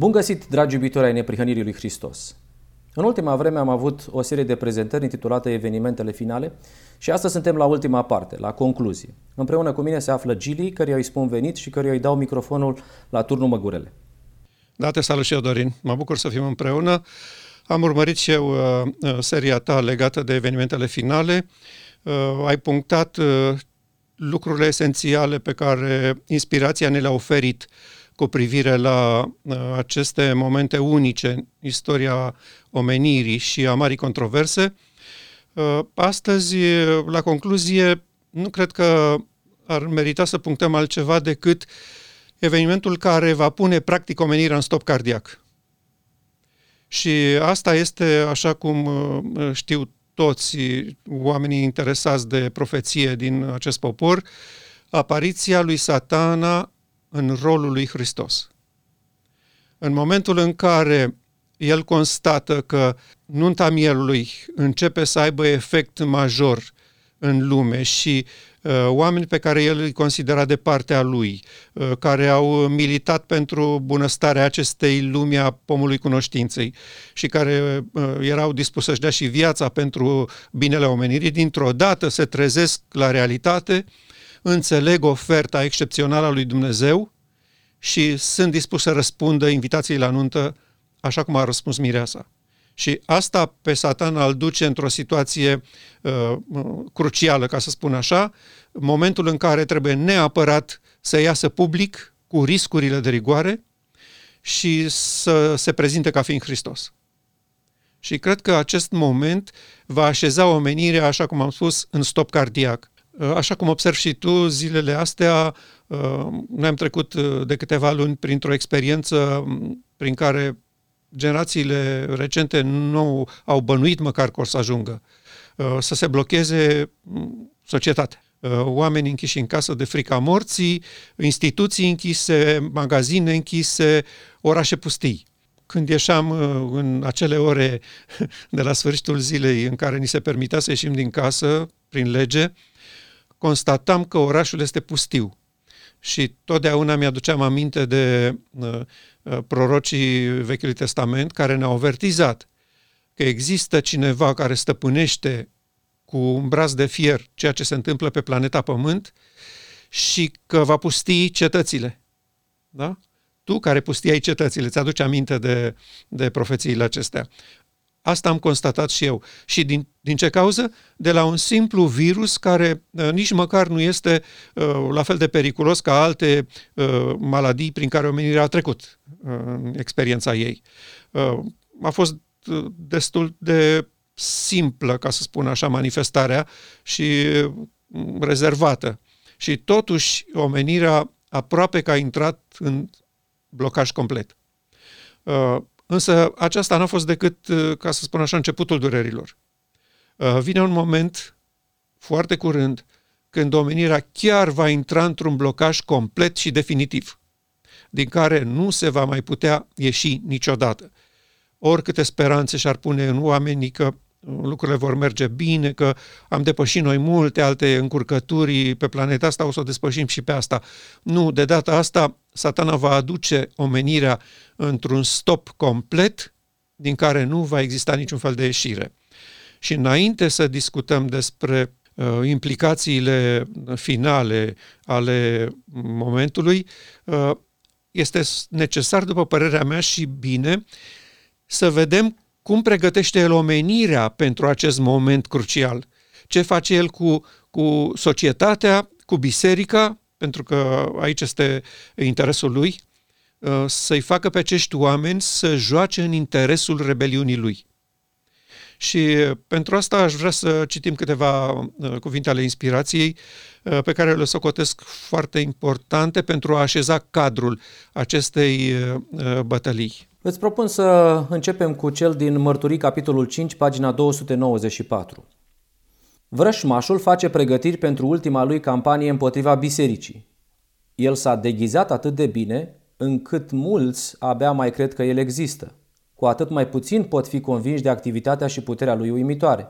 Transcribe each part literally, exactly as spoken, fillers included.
Bun găsit, dragi iubitori ai neprihănirii lui Hristos! În ultima vreme am avut o serie de prezentări intitulate Evenimentele finale și astăzi suntem la ultima parte, la concluzie. Împreună cu mine se află Gili, căruia îi spun venit și căruia îi dau microfonul la turnul Măgurele. Da, te salut și eu, Dorin. Mă bucur să fim împreună. Am urmărit și eu uh, seria ta legată de evenimentele finale. Uh, ai punctat uh, lucrurile esențiale pe care inspirația ne le-a oferit cu privire la uh, aceste momente unice în istoria omenirii și a Marii Controverse. Uh, astăzi, la concluzie, nu cred că ar merita să punctăm altceva decât evenimentul care va pune practic omenirea în stop cardiac. Și asta este, așa cum știu toți oamenii interesați de profeție din acest popor, apariția lui Satana în rolul lui Hristos. În momentul în care el constată că nunta mielului începe să aibă efect major în lume și oameni pe care el îi considera de partea lui, care au militat pentru bunăstarea acestei lumi a pomului cunoștinței și care erau dispuși să-și dea și viața pentru binele omenirii, dintr-o dată se trezesc la realitate, înțeleg oferta excepțională a lui Dumnezeu și sunt dispuși să răspundă invitației la nuntă așa cum a răspuns mireasa. Și asta pe Satana îl duce într-o situație uh, crucială, ca să spun așa, momentul în care trebuie neapărat să iasă public cu riscurile de rigoare și să se prezinte ca fiind Hristos. Și cred că acest moment va așeza omenirea, așa cum am spus, în stop cardiac. Așa cum observi și tu, zilele astea, uh, noi am trecut de câteva luni printr-o experiență prin care generațiile recente nu au bănuit măcar că o să ajungă să se blocheze societatea. Oameni închiși în casă de frica morții, instituții închise, magazine închise, orașe pustii. Când ieșeam în acele ore de la sfârșitul zilei în care ni se permitea să ieșim din casă, prin lege, constatam că orașul este pustiu. Și totdeauna mi-aduceam aminte de uh, prorocii Vechiului Testament care ne-au avertizat că există cineva care stăpânește cu un braț de fier ceea ce se întâmplă pe planeta Pământ și că va pustii cetățile. Da? Tu care pustiai cetățile, ți-aduci aminte de, de profețiile acestea. Asta am constatat și eu. Și din, din ce cauză? De la un simplu virus care uh, nici măcar nu este uh, la fel de periculos ca alte uh, maladii prin care omenirea a trecut în uh, experiența ei. Uh, a fost uh, destul de simplă, ca să spun așa, manifestarea și uh, rezervată. Și totuși omenirea aproape că a intrat în blocaj complet. Uh, Însă aceasta n-a fost decât, ca să spun așa, începutul durerilor. Vine un moment, foarte curând, când omenirea chiar va intra într-un blocaj complet și definitiv, din care nu se va mai putea ieși niciodată. Oricâte speranțe și-ar pune în oamenii că lucrurile vor merge bine, că am depășit noi multe alte încurcături pe planeta asta, o să o despășim și pe asta. Nu, de data asta, Satana va aduce omenirea într-un stop complet din care nu va exista niciun fel de ieșire. Și înainte să discutăm despre uh, implicațiile finale ale momentului, uh, este necesar, după părerea mea și bine, să vedem cum pregătește el omenirea pentru acest moment crucial. Ce face el cu, cu societatea, cu biserica, pentru că aici este interesul lui, să-i facă pe acești oameni să joace în interesul rebeliunii lui. Și pentru asta aș vrea să citim câteva cuvinte ale inspirației pe care le socotesc foarte importante pentru a așeza cadrul acestei bătălii. Îți propun să începem cu cel din Mărturii, capitolul cinci, pagina două sute nouăzeci și patru. Vrășmașul face pregătiri pentru ultima lui campanie împotriva bisericii. El s-a deghizat atât de bine, încât mulți abia mai cred că el există. Cu atât mai puțin pot fi convinși de activitatea și puterea lui uimitoare.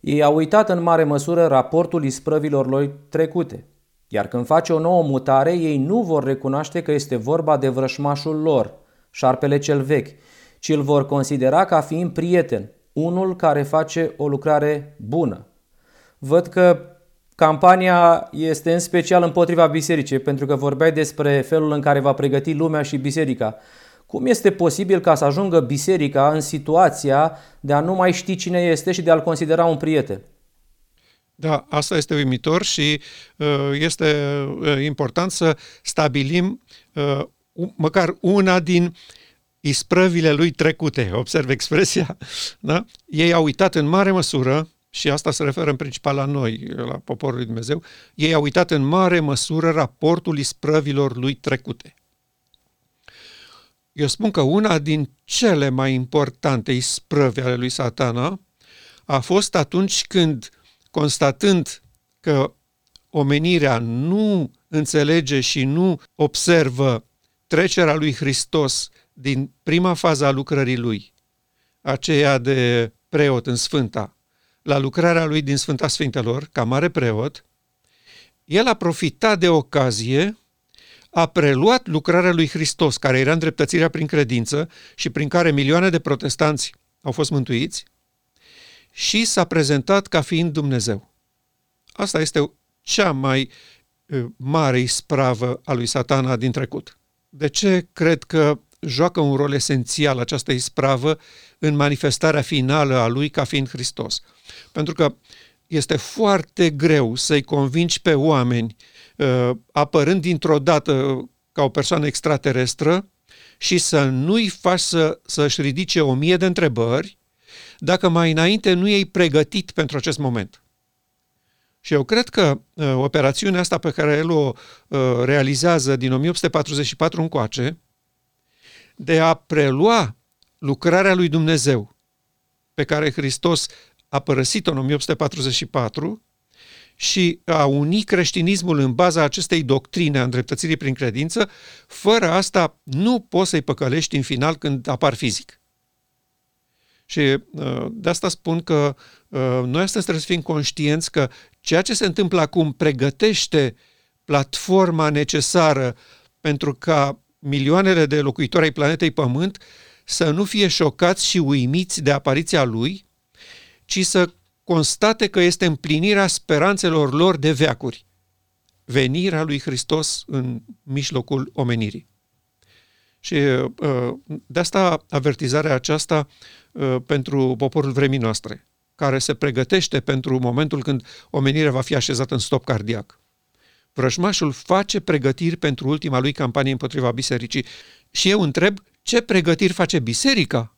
Ei au uitat în mare măsură raportul isprăvilor lor trecute, iar când face o nouă mutare, ei nu vor recunoaște că este vorba de vrășmașul lor, șarpele cel vechi, ci îl vor considera ca fiind prieten, unul care face o lucrare bună. Văd că campania este în special împotriva bisericii, pentru că vorbeai despre felul în care va pregăti lumea și biserica. Cum este posibil ca să ajungă biserica în situația de a nu mai ști cine este și de a-l considera un prieten? Da, asta este uimitor și este important să stabilim măcar una din isprăvile lui trecute, observ expresia, da? Ei au uitat în mare măsură, și asta se referă în principal la noi, la poporul lui Dumnezeu, ei au uitat în mare măsură raportul isprăvilor lui trecute. Eu spun că una din cele mai importante isprăvi ale lui Satana a fost atunci când, constatând că omenirea nu înțelege și nu observă trecerea lui Hristos din prima fază a lucrării lui, aceea de preot în Sfânta, la lucrarea lui din Sfânta Sfintelor, ca mare preot, el a profitat de ocazie, a preluat lucrarea lui Hristos, care era îndreptățirea prin credință și prin care milioane de protestanți au fost mântuiți, și s-a prezentat ca fiind Dumnezeu. Asta este cea mai mare ispravă a lui Satana din trecut. De ce cred că joacă un rol esențial această ispravă în manifestarea finală a lui ca fiind Hristos? Pentru că este foarte greu să-i convingi pe oameni apărând dintr-o dată ca o persoană extraterestră și să nu-i faci să, să-și ridice o mie de întrebări dacă mai înainte nu e pregătit pentru acest moment. Și eu cred că uh, operațiunea asta pe care el o uh, realizează din o mie opt sute patruzeci și patru încoace, de a prelua lucrarea lui Dumnezeu pe care Hristos a părăsit-o în o mie opt sute patruzeci și patru și a uni creștinismul în baza acestei doctrine a îndreptățirii prin credință, fără asta nu poți să-i păcălești în final când apar fizic. Și de asta spun că noi astăzi trebuie să fim conștienți că ceea ce se întâmplă acum pregătește platforma necesară pentru ca milioanele de locuitori ai planetei Pământ să nu fie șocați și uimiți de apariția lui, ci să constate că este împlinirea speranțelor lor de veacuri, venirea lui Hristos în mijlocul omenirii. Și de asta avertizarea aceasta pentru poporul vremii noastre, care se pregătește pentru momentul când omenirea va fi așezată în stop cardiac. Vrăjmașul face pregătiri pentru ultima lui campanie împotriva bisericii. Și eu întreb, ce pregătiri face biserica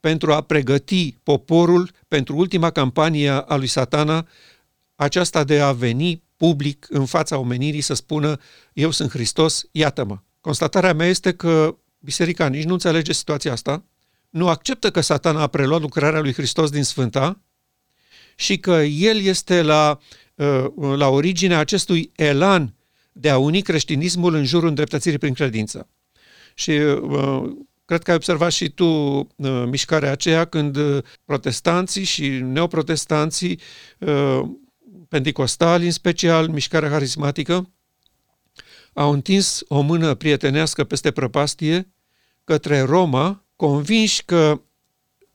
pentru a pregăti poporul pentru ultima campanie a lui Satana, aceasta de a veni public în fața omenirii să spună, eu sunt Hristos, iată-mă. Constatarea mea este că biserica nici nu înțelege situația asta, nu acceptă că Satana a preluat lucrarea lui Hristos din Sfânta și că el este la, la originea acestui elan de a uni creștinismul în jurul îndreptățirii prin credință. Și cred că ai observat și tu mișcarea aceea când protestanții și neoprotestanții, penticostali în special, mișcarea harismatică, au întins o mână prietenească peste prăpastie către Roma, convinși că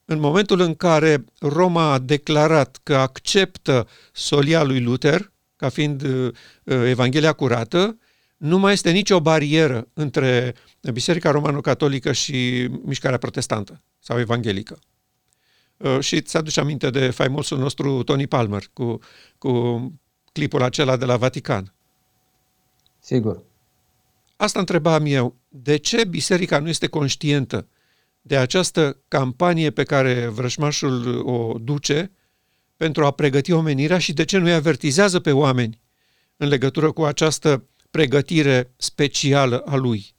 în momentul în care Roma a declarat că acceptă solia lui Luther, ca fiind uh, Evanghelia curată, nu mai este nicio barieră între Biserica Romano-Catolică și mișcarea protestantă sau evanghelică. Uh, și îți aduce aminte de faimosul nostru Tony Palmer cu, cu clipul acela de la Vatican. Sigur. Asta întrebam eu. De ce biserica nu este conștientă de această campanie pe care vrăjmașul o duce pentru a pregăti omenirea și de ce nu îi avertizează pe oameni în legătură cu această pregătire specială a lui?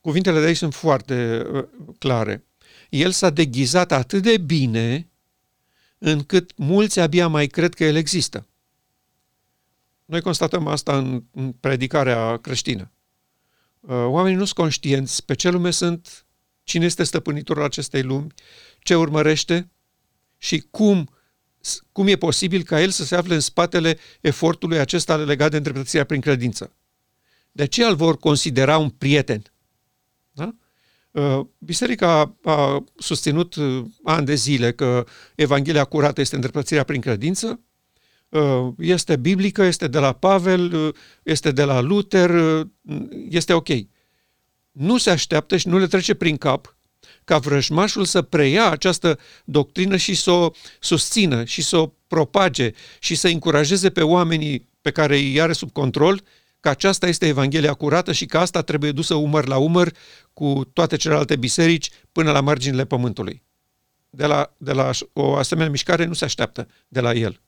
Cuvintele de aici sunt foarte clare. El s-a deghizat atât de bine încât mulți abia mai cred că el există. Noi constatăm asta în predicarea creștină. Oamenii nu sunt conștienți pe ce lume sunt, cine este stăpânitorul acestei lumi, ce urmărește și cum, cum e posibil ca el să se afle în spatele efortului acesta legat de îndreptățirea prin credință. de aceea îl vor considera un prieten. Da? Biserica a susținut ani de zile că Evanghelia curată este îndreptățirea prin credință, este biblică, este de la Pavel, este de la Luther, este ok. Nu se așteaptă și nu le trece prin cap ca vrăjmașul să preia această doctrină și să o susțină și să o propage și să încurajeze pe oamenii pe care îi are sub control că aceasta este Evanghelia curată și că asta trebuie dusă umăr la umăr cu toate celelalte biserici până la marginile pământului. De la, de la o asemenea mișcare nu se așteaptă de la el.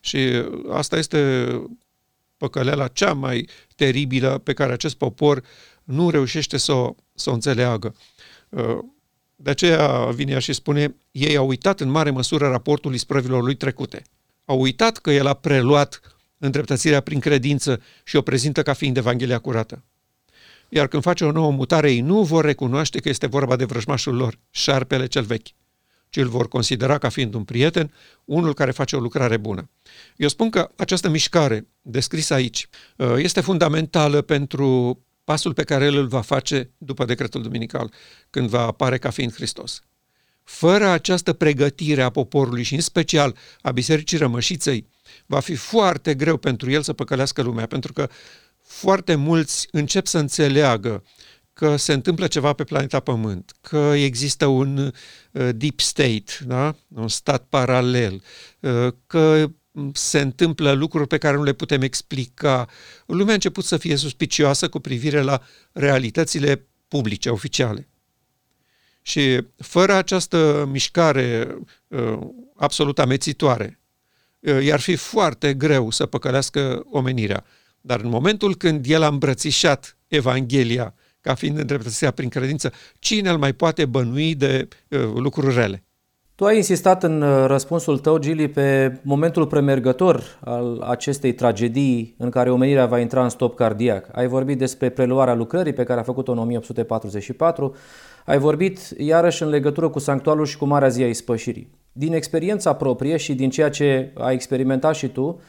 Și asta este păcăleala cea mai teribilă pe care acest popor nu reușește să o, să o înțeleagă. De aceea vine și spune, ei au uitat în mare măsură raportul isprăvilor lui trecute. Au uitat că el a preluat îndreptățirea prin credință și o prezintă ca fiind Evanghelia curată. Iar când face o nouă mutare, ei nu vor recunoaște că este vorba de vrăjmașul lor, șarpele cel vechi, ci îl vor considera ca fiind un prieten, unul care face o lucrare bună. Eu spun că această mișcare, descrisă aici, este fundamentală pentru pasul pe care el îl va face după decretul duminical, când va apare ca fiind Hristos. Fără această pregătire a poporului și în special a Bisericii Rămășiței, va fi foarte greu pentru el să păcălească lumea, pentru că foarte mulți încep să înțeleagă că se întâmplă ceva pe planeta Pământ, că există un deep state, da? Un stat paralel, că se întâmplă lucruri pe care nu le putem explica. Lumea a început să fie suspicioasă cu privire la realitățile publice, oficiale. Și fără această mișcare absolut amețitoare, i-ar fi foarte greu să păcălească omenirea. Dar în momentul când el a îmbrățișat Evanghelia ca fiind îndreptățirea prin credință, cine îl mai poate bănui de uh, lucruri rele? Tu ai insistat în răspunsul tău, Gili, pe momentul premergător al acestei tragedii în care omenirea va intra în stop cardiac. Ai vorbit despre preluarea lucrării pe care a făcut-o în o mie opt sute patruzeci și patru, ai vorbit iarăși în legătură cu sanctuarul și cu Marea Zi a Ispășirii. Din experiența proprie și din ceea ce ai experimentat și tu,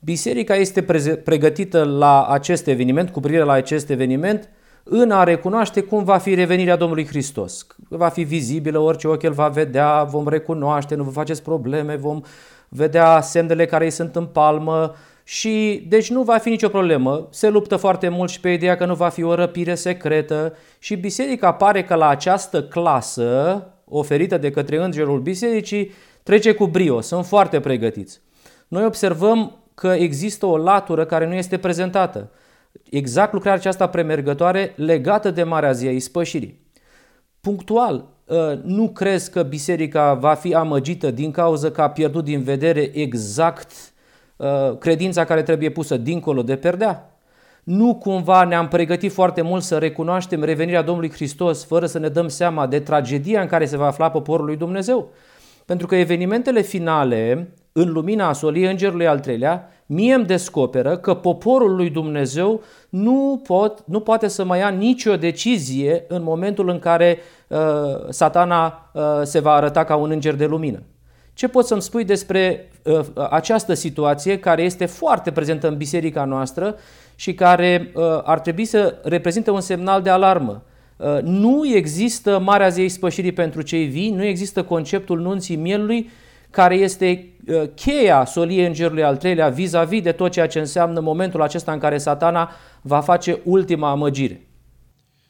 biserica este pregătită la acest eveniment, cu privire la acest eveniment, în a recunoaște cum va fi revenirea Domnului Hristos. Va fi vizibilă, orice ochi îl va vedea, vom recunoaște, nu vă faceți probleme, vom vedea semnele care îi sunt în palmă și deci nu va fi nicio problemă. Se luptă foarte mult și pe ideea că nu va fi o răpire secretă și biserica pare că la această clasă oferită de către Îngerul Bisericii trece cu brio, sunt foarte pregătiți. Noi observăm că există o latură care nu este prezentată. Exact lucrarea aceasta premergătoare legată de Marea Zi a Ispășirii. Punctual, nu crezi că biserica va fi amăgită din cauza că a pierdut din vedere exact credința care trebuie pusă dincolo de perdea? Nu cumva ne-am pregătit foarte mult să recunoaștem revenirea Domnului Hristos fără să ne dăm seama de tragedia în care se va afla poporul lui Dumnezeu? Pentru că evenimentele finale, în lumina Soliei Îngerului al treilea, mie îmi descoperă că poporul lui Dumnezeu nu, pot, nu poate să mai ia nicio decizie în momentul în care uh, Satana uh, se va arăta ca un înger de lumină. Ce poți să-mi spui despre uh, această situație care este foarte prezentă în biserica noastră și care uh, ar trebui să reprezinte un semnal de alarmă? Uh, nu există Marea Zi a Ispășirii pentru cei vii, nu există conceptul Nunții Mielului, care este cheia Soliei Îngerului al treilea vis-a-vis de tot ceea ce înseamnă momentul acesta în care Satana va face ultima amăgire.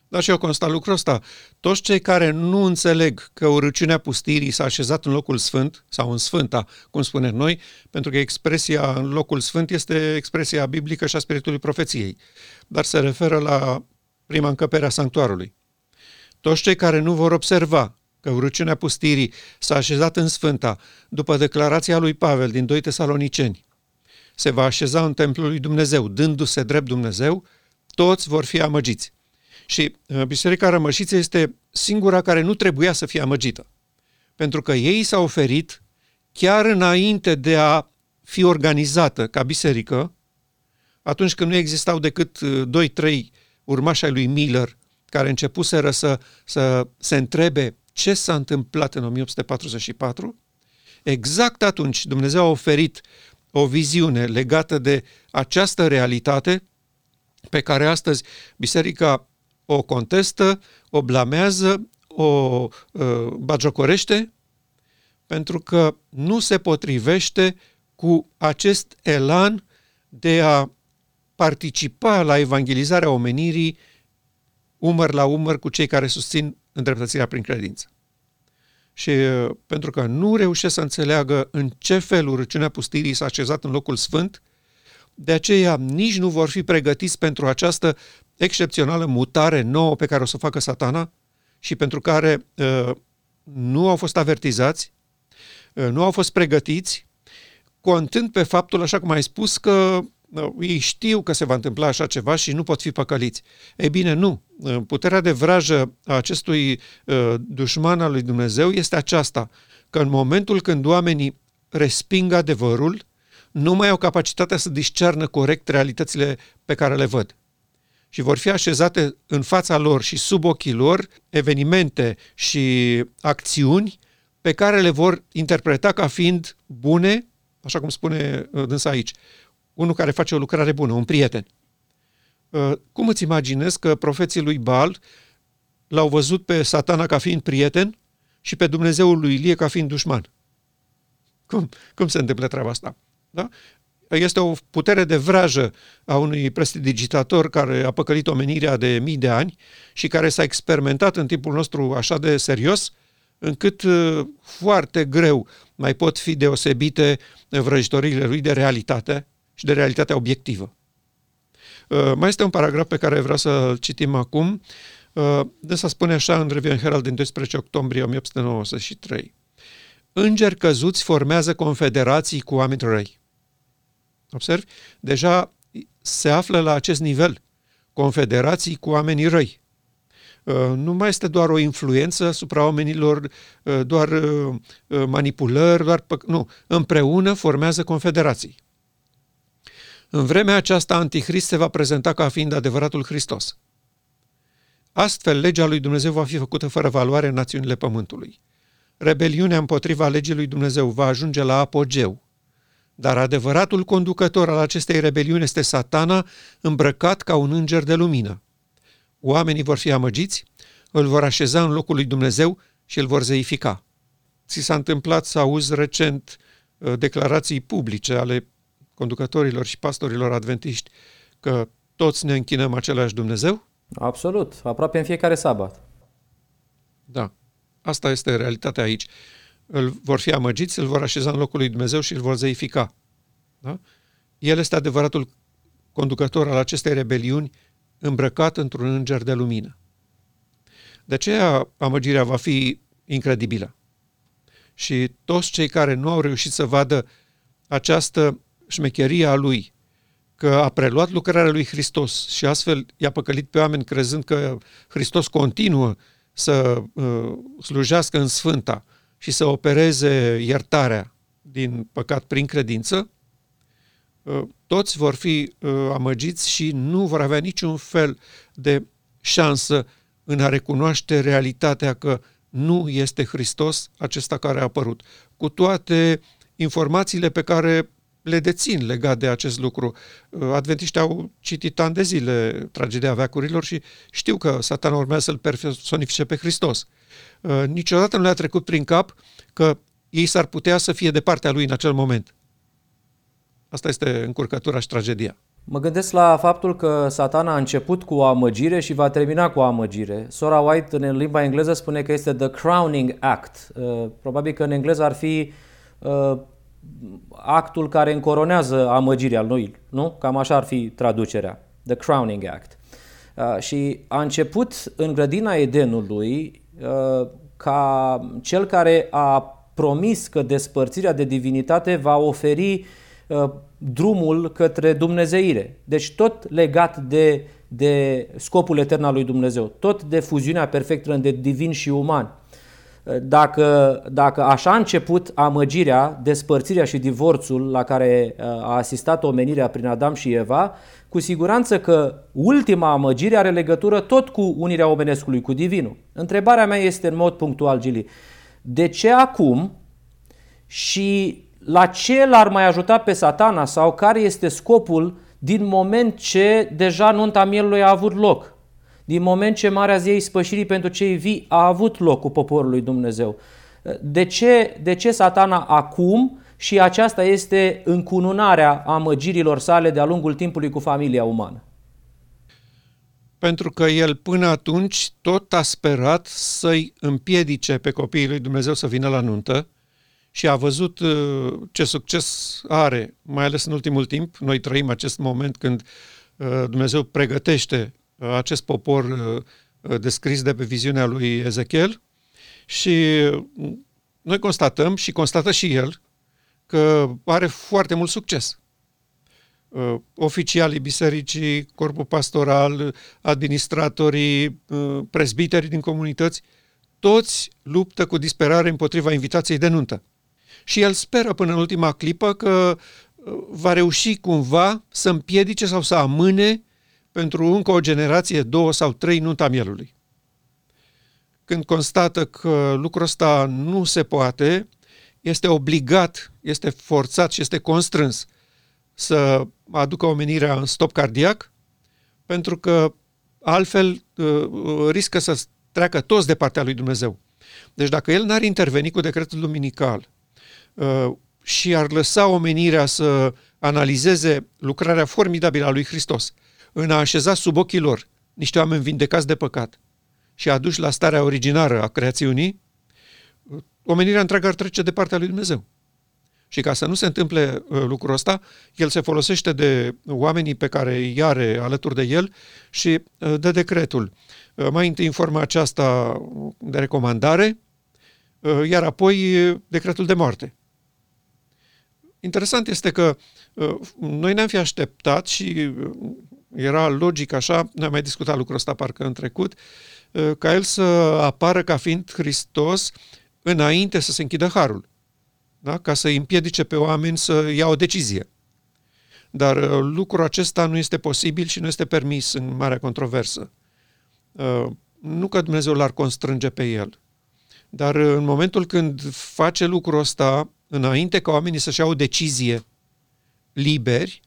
Da, și eu constat lucrul ăsta. Toți cei care nu înțeleg că urâciunea pustirii s-a așezat în locul sfânt, sau în Sfânta, cum spunem noi, pentru că expresia în locul sfânt este expresia biblică și a spiritului profeției, dar se referă la prima încăpere a sanctuarului. Toți cei care nu vor observa că urâciunea pustirii s-a așezat în Sfânta după declarația lui Pavel din Doi Tesaloniceni, se va așeza în templul lui Dumnezeu, dându-se drept Dumnezeu, toți vor fi amăgiți. Și Biserica Rămășiță este singura care nu trebuia să fie amăgită, pentru că ei s-au oferit chiar înainte de a fi organizată ca biserică, atunci când nu existau decât doi, trei urmași ai lui Miller, care începuseră să, să se întrebe ce s-a întâmplat în o mie opt sute patruzeci și patru, exact atunci Dumnezeu a oferit o viziune legată de această realitate pe care astăzi biserica o contestă, o blamează, o uh, bagiocorește, pentru că nu se potrivește cu acest elan de a participa la evangelizarea omenirii umăr la umăr cu cei care susțin îndreptățirea prin credință. Și uh, pentru că nu reușesc să înțeleagă în ce fel urâciunea pustirii s-a așezat în locul sfânt, de aceea nici nu vor fi pregătiți pentru această excepțională mutare nouă pe care o să o facă Satana și pentru care uh, nu au fost avertizați, uh, nu au fost pregătiți, contând pe faptul, așa cum ai spus, că uh, ei știu că se va întâmpla așa ceva și nu pot fi păcăliți. Ei bine, nu. Puterea de vrajă a acestui uh, dușman al lui Dumnezeu este aceasta, că în momentul când oamenii resping adevărul, nu mai au capacitatea să discearnă corect realitățile pe care le văd. Și vor fi așezate în fața lor și sub ochii lor evenimente și acțiuni pe care le vor interpreta ca fiind bune, așa cum spune dânsa aici, unul care face o lucrare bună, un prieten. Cum îți imaginezi că profeții lui Baal l-au văzut pe Satana ca fiind prieten și pe Dumnezeul lui Ilie ca fiind dușman? Cum, cum se întâmplă treaba asta? Da? Este o putere de vrajă a unui prestidigitator care a păcălit omenirea de mii de ani și care s-a experimentat în timpul nostru așa de serios, încât foarte greu mai pot fi deosebite vrăjitorile lui de realitate și de realitatea obiectivă. Mai este un paragraf pe care vreau să-l citim acum. Dânsa spune așa în Review and Herald din doisprezece octombrie o mie opt sute nouăzeci și trei. Îngeri căzuți formează confederații cu oameni răi. Observi? Deja se află la acest nivel. Confederații cu oamenii răi. Nu mai este doar o influență asupra oamenilor, doar manipulări, doar pă... nu. Împreună formează confederații. În vremea aceasta, Antichrist se va prezenta ca fiind adevăratul Hristos. Astfel, legea lui Dumnezeu va fi făcută fără valoare în națiunile pământului. Rebeliunea împotriva legii lui Dumnezeu va ajunge la apogeu. Dar adevăratul conducător al acestei rebeliuni este Satana, îmbrăcat ca un înger de lumină. Oamenii vor fi amăgiți, îl vor așeza în locul lui Dumnezeu și îl vor zeifica. Ți s-a întâmplat să auzi recent declarații publice ale conducătorilor și pastorilor adventiști că toți ne închinăm același Dumnezeu? Absolut, aproape în fiecare sabat. Da, asta este realitatea aici. Îl vor fi amăgiți, îl vor așeza în locul lui Dumnezeu și îl vor zeifica. Da? El este adevăratul conducător al acestei rebeliuni, îmbrăcat într-un înger de lumină. De aceea amăgirea va fi incredibilă. Și toți cei care nu au reușit să vadă această șmecherie a lui, că a preluat lucrarea lui Hristos și astfel i-a păcălit pe oameni crezând că Hristos continuă să uh, slujească în Sfânta și să opereze iertarea din păcat prin credință, toți vor fi amăgiți și nu vor avea niciun fel de șansă în a recunoaște realitatea că nu este Hristos acesta care a apărut. Cu toate informațiile pe care le dețin legat de acest lucru. Adventiștii au citit ani de zile Tragedia veacurilor și știu că Satana urmează să-l personifice pe Hristos. Niciodată nu le-a trecut prin cap că ei s-ar putea să fie de partea lui în acel moment. Asta este încurcătura și tragedia. Mă gândesc la faptul că Satana a început cu o amăgire și va termina cu o amăgire. Sora White în limba engleză spune că este the crowning act. Probabil că în engleză ar fi actul care încoronează amăgirea lui, nu? Cam așa ar fi traducerea. The crowning act. Și a început în grădina Edenului ca cel care a promis că despărțirea de divinitate va oferi drumul către dumnezeire. Deci tot legat de, de scopul etern al lui Dumnezeu, tot de fuziunea perfectă între divin și uman. Dacă, dacă așa a început amăgirea, despărțirea și divorțul la care a asistat omenirea prin Adam și Eva, cu siguranță că ultima amăgire are legătură tot cu unirea omenescului cu divinul. Întrebarea mea este în mod punctual, Gili, de ce acum și la ce l-ar mai ajuta pe Satana sau care este scopul din moment ce deja nunta mielului a avut loc, din moment ce Marea Zi a Ispășirii pentru cei vii a avut loc cu poporul lui Dumnezeu. De ce, de ce Satana acum? Și aceasta este încununarea amăgirilor sale de-a lungul timpului cu familia umană. Pentru că el până atunci tot a sperat să-i împiedice pe copiii lui Dumnezeu să vină la nuntă și a văzut ce succes are, mai ales în ultimul timp. Noi trăim acest moment când Dumnezeu pregătește acest popor descris de pe viziunea lui Ezechiel și noi constatăm și constată și el că are foarte mult succes. Oficialii bisericii, corpul pastoral, administratorii, prezbiterii din comunități, toți luptă cu disperare împotriva invitației de nuntă. Și el speră până în ultima clipă că va reuși cumva să împiedice sau să amâne pentru încă o generație, două sau trei, nunta mielului. Când constată că lucrul ăsta nu se poate, este obligat, este forțat și este constrâns să aducă omenirea în stop cardiac, pentru că altfel riscă să treacă toți de partea lui Dumnezeu. Deci dacă el n-ar interveni cu decretul duminical și ar lăsa omenirea să analizeze lucrarea formidabilă a lui Hristos, în a așeza sub ochii lor niște oameni vindecați de păcat și aduși la starea originară a creațiunii, omenirea întreagă ar trece de partea lui Dumnezeu. Și ca să nu se întâmple lucrul ăsta, el se folosește de oamenii pe care îi are alături de el și dă decretul. Mai întâi în forma aceasta de recomandare, iar apoi decretul de moarte. Interesant este că noi ne-am fi așteptat și era logic așa, ne-am mai discutat lucrul ăsta parcă în trecut, ca el să apară ca fiind Hristos înainte să se închidă harul, da? Ca să împiedice pe oameni să ia o decizie. Dar lucrul acesta nu este posibil și nu este permis în Marea Controversă. Nu că Dumnezeu l-ar constrânge pe el, dar în momentul când face lucrul ăsta, înainte ca oamenii să-și iau o decizie liberi,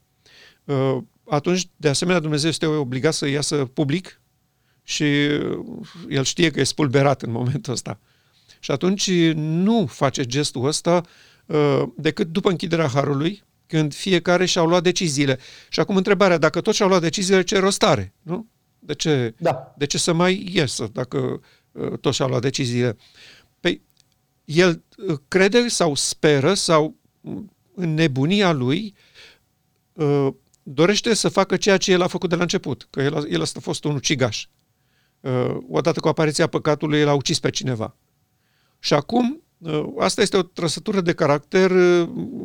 atunci, de asemenea, Dumnezeu este obligat să iasă public și el știe că e spulberat în momentul ăsta. Și atunci nu face gestul ăsta decât după închiderea harului, când fiecare și-au luat deciziile. Și acum întrebarea, dacă toți și-au luat deciziile, ce rost are, nu? De ce, da. De ce să mai iesă dacă toți și-au luat deciziile? Păi, el crede sau speră sau în nebunia lui dorește să facă ceea ce el a făcut de la început, că el a, el a fost un ucigaș. Odată cu apariția păcatului, el a ucis pe cineva. Și acum, asta este o trăsătură de caracter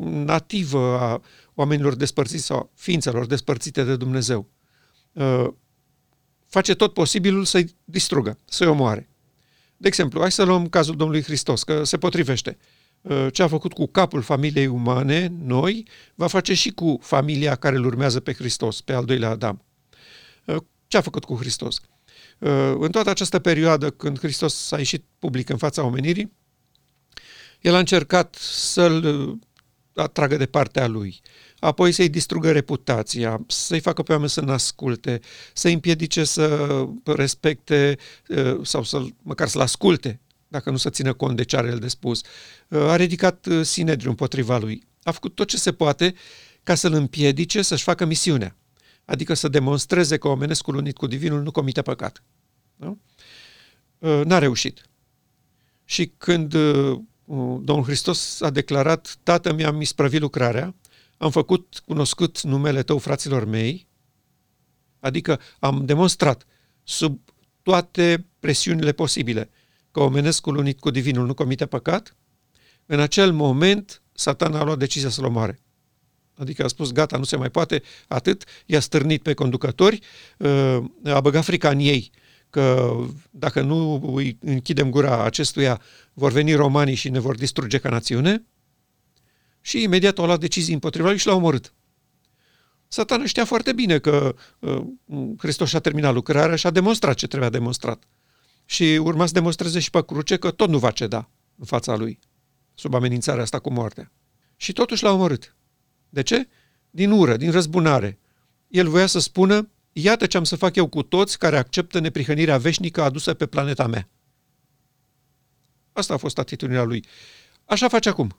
nativă a oamenilor despărțiți sau ființelor despărțite de Dumnezeu. Face tot posibilul să-i distrugă, să-i omoare. De exemplu, hai să luăm cazul Domnului Hristos, că se potrivește. Ce a făcut cu capul familiei umane, noi, va face și cu familia care îl urmează pe Hristos, pe al doilea Adam. Ce a făcut cu Hristos? În toată această perioadă, când Hristos s-a ieșit public în fața omenirii, el a încercat să-l atragă de partea lui, apoi să-i distrugă reputația, să-i facă pe oameni să n-asculte, să-i împiedice să respecte sau să-l, măcar să-l asculte, dacă nu să țină cont de ce are el de spus. A ridicat sinedriu împotriva lui. A făcut tot ce se poate ca să-l împiedice să-și facă misiunea. Adică să demonstreze că omenescul unit cu divinul nu comite păcat. Nu? N-a reușit. Și când Domnul Hristos a declarat, Tată, mi-am isprăvit lucrarea, am făcut cunoscut numele tău fraților mei, adică am demonstrat sub toate presiunile posibile că omenescul unit cu divinul nu comite păcat, în acel moment Satana a luat decizia să-l omoare. Adică a spus, gata, nu se mai poate, atât, i-a stârnit pe conducători, a băgat frica în ei, că dacă nu îi închidem gura acestuia, vor veni romanii și ne vor distruge ca națiune, și imediat au luat decizii împotriva lui și l-au omorât. Satana știa foarte bine că Hristos și-a terminat lucrarea și a demonstrat ce trebuia demonstrat. Și urma să demonstreze și pe cruce că tot nu va ceda în fața lui, sub amenințarea asta cu moartea. Și totuși l-a omorât. De ce? Din ură, din răzbunare, El voia să spună, iată ce am să fac eu cu toți care acceptă neprihănirea veșnică adusă pe planeta mea. Asta a fost atitudinea lui. Așa face acum.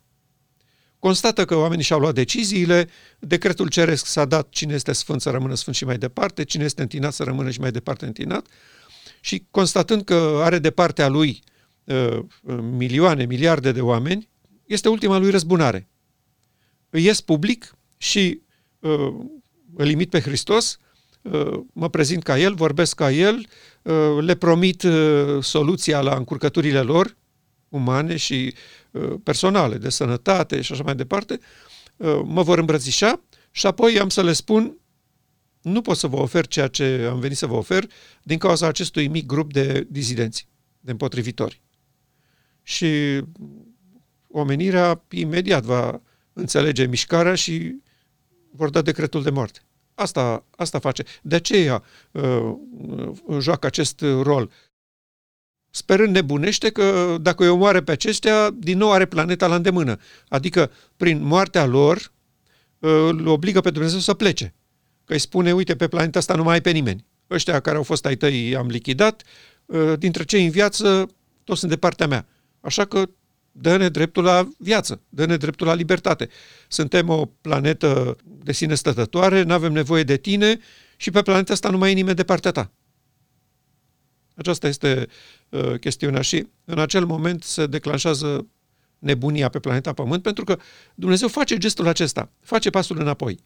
Constată că oamenii și-au luat deciziile, decretul ceresc s-a dat cine este sfânt să rămână sfânt și mai departe, cine este întinat să rămână și mai departe întinat, și constatând că are de partea lui uh, milioane, miliarde de oameni, este ultima lui răzbunare. Îi ies public și uh, îl imit pe Hristos, uh, mă prezint ca el, vorbesc ca el, uh, le promit uh, soluția la încurcăturile lor, umane și uh, personale, de sănătate și așa mai departe, uh, mă vor îmbrățișa și apoi am să le spun nu pot să vă ofer ceea ce am venit să vă ofer din cauza acestui mic grup de dizidenți, de împotrivitori. Și omenirea imediat va înțelege mișcarea și vor da decretul de moarte. Asta, asta face. De aceea uh, joacă acest rol. Sperând nebunește că dacă îi omoare pe aceștia, din nou are planeta la îndemână. Adică, prin moartea lor, îl obligă pe Dumnezeu să plece. Că îi spune, uite, pe planeta asta nu mai ai pe nimeni. Ăștia care au fost ai tăi i-am lichidat, dintre cei în viață, toți sunt de partea mea. Așa că dă-ne dreptul la viață, dă-ne dreptul la libertate. Suntem o planetă de sine stătătoare, n-avem nevoie de tine și pe planeta asta nu mai e nimeni de partea ta. Aceasta este uh, chestiunea și în acel moment se declanșează nebunia pe planeta Pământ pentru că Dumnezeu face gestul acesta, face pasul înapoi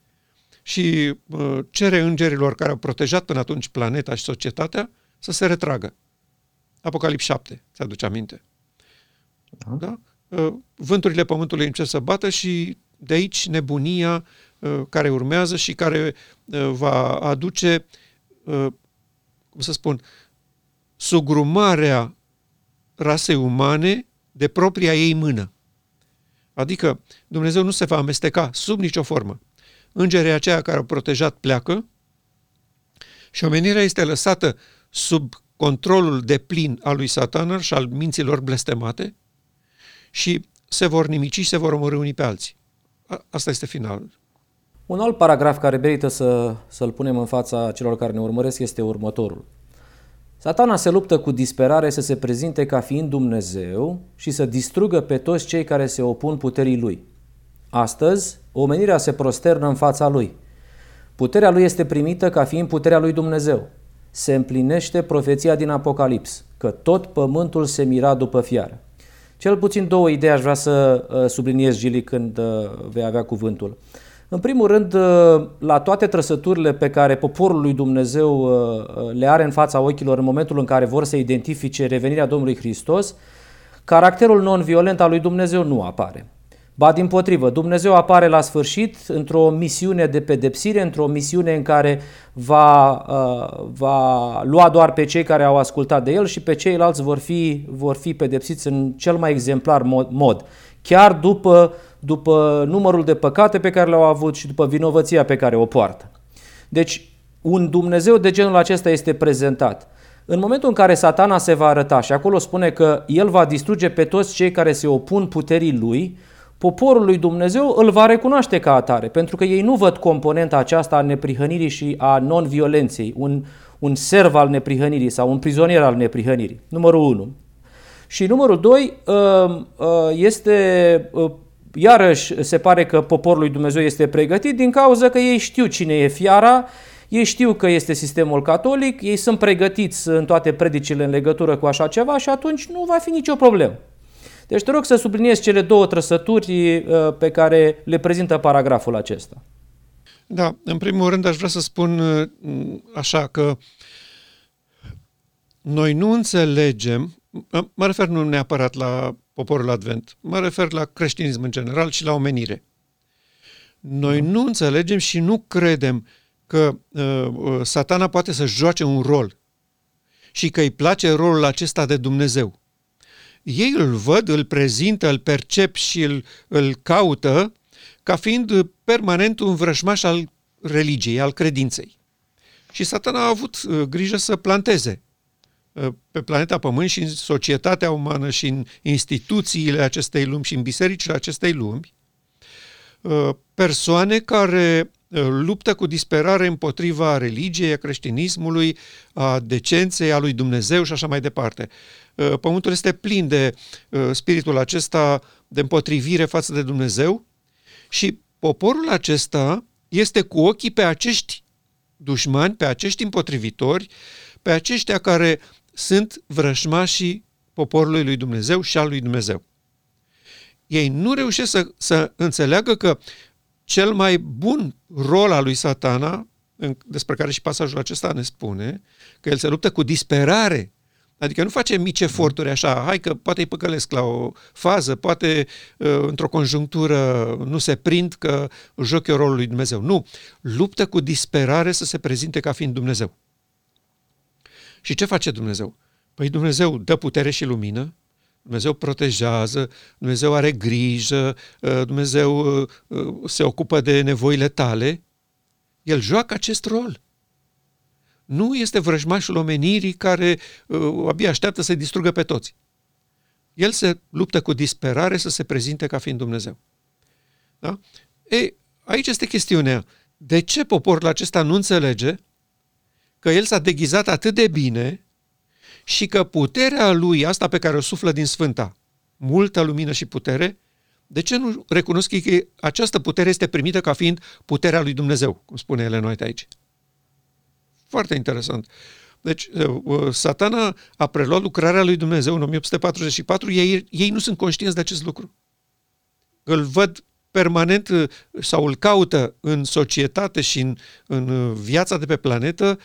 și uh, cere îngerilor care au protejat până atunci planeta și societatea să se retragă. Apocalips șapte, ți-aduce aminte? Da. Da? Uh, vânturile Pământului încep să bată și de aici nebunia uh, care urmează și care uh, va aduce, uh, cum să spun, sugrumarea rasei umane de propria ei mână. Adică Dumnezeu nu se va amesteca sub nicio formă. Îngerii aceia care au protejat pleacă și omenirea este lăsată sub controlul deplin al lui Satana și al minților blestemate și se vor nimici și se vor omorî unii pe alții. Asta este finalul. Un alt paragraf care merită să, să-l punem în fața celor care ne urmăresc este următorul. Satana se luptă cu disperare să se prezinte ca fiind Dumnezeu și să distrugă pe toți cei care se opun puterii lui. Astăzi, omenirea se prosternă în fața lui. Puterea lui este primită ca fiind puterea lui Dumnezeu. Se împlinește profeția din Apocalips, că tot pământul se mira după fiară. Cel puțin două idei aș vrea să subliniez, Gili, când vei avea cuvântul. În primul rând, la toate trăsăturile pe care poporul lui Dumnezeu le are în fața ochilor în momentul în care vor să identifice revenirea Domnului Hristos, caracterul non-violent al lui Dumnezeu nu apare. Ba dimpotrivă, Dumnezeu apare la sfârșit într-o misiune de pedepsire, într-o misiune în care va, va lua doar pe cei care au ascultat de el și pe ceilalți vor fi, vor fi pedepsiți în cel mai exemplar mod. Chiar după, după numărul de păcate pe care le-au avut și după vinovăția pe care o poartă. Deci, un Dumnezeu de genul acesta este prezentat. În momentul în care Satana se va arăta și acolo spune că el va distruge pe toți cei care se opun puterii lui, poporul lui Dumnezeu îl va recunoaște ca atare, pentru că ei nu văd componenta aceasta a neprihănirii și a non-violenței, un, un serv al neprihănirii sau un prizonier al neprihănirii. Numărul unu. Și numărul doi este, iarăși se pare că poporul lui Dumnezeu este pregătit din cauza că ei știu cine e fiara, ei știu că este sistemul catolic, ei sunt pregătiți în toate predicile în legătură cu așa ceva și atunci nu va fi nicio problemă. Deci te rog să subliniezi cele două trăsături pe care le prezintă paragraful acesta. Da, în primul rând aș vrea să spun așa că noi nu înțelegem. Mă refer nu neapărat la poporul Advent, mă refer la creștinism în general și la omenire. Noi nu înțelegem și nu credem că uh, Satana poate să joace un rol și că îi place rolul acesta de Dumnezeu. Ei îl văd, îl prezintă, îl percep și îl, îl caută ca fiind permanent un vrăjmaș al religiei, al credinței. Și Satana a avut uh, grijă să planteze pe planeta Pământ și în societatea umană și în instituțiile acestei lumi și în bisericile acestei lumi, persoane care luptă cu disperare împotriva religiei, a creștinismului, a decenței, a lui Dumnezeu și așa mai departe. Pământul este plin de spiritul acesta de împotrivire față de Dumnezeu și poporul acesta este cu ochii pe acești dușmani, pe acești împotrivitori, pe aceștia care sunt vrășmașii poporului lui Dumnezeu și al lui Dumnezeu. Ei nu reușesc să, să înțeleagă că cel mai bun rol al lui Satana, despre care și pasajul acesta ne spune, că el se luptă cu disperare, adică nu face mici eforturi așa, hai că poate îi păcălesc la o fază, poate într-o conjunctură nu se prind că joc eu rolul lui Dumnezeu. Nu, luptă cu disperare să se prezinte ca fiind Dumnezeu. Și ce face Dumnezeu? Păi Dumnezeu dă putere și lumină, Dumnezeu protejează, Dumnezeu are grijă, Dumnezeu se ocupă de nevoile tale. El joacă acest rol. Nu este vrăjmașul omenirii care abia așteaptă să-i distrugă pe toți. El se luptă cu disperare să se prezinte ca fiind Dumnezeu. Da? Ei, aici este chestiunea. De ce poporul acesta nu înțelege că el s-a deghizat atât de bine și că puterea lui, asta pe care o suflă din Sfânta, multă lumină și putere, de ce nu recunosc că această putere este primită ca fiind puterea lui Dumnezeu, cum spune Ellen White aici? Foarte interesant. Deci, Satana a preluat lucrarea lui Dumnezeu în o mie opt sute patruzeci și patru, ei, ei nu sunt conștienți de acest lucru. Îl văd permanent sau îl caută în societate și în, în viața de pe planetă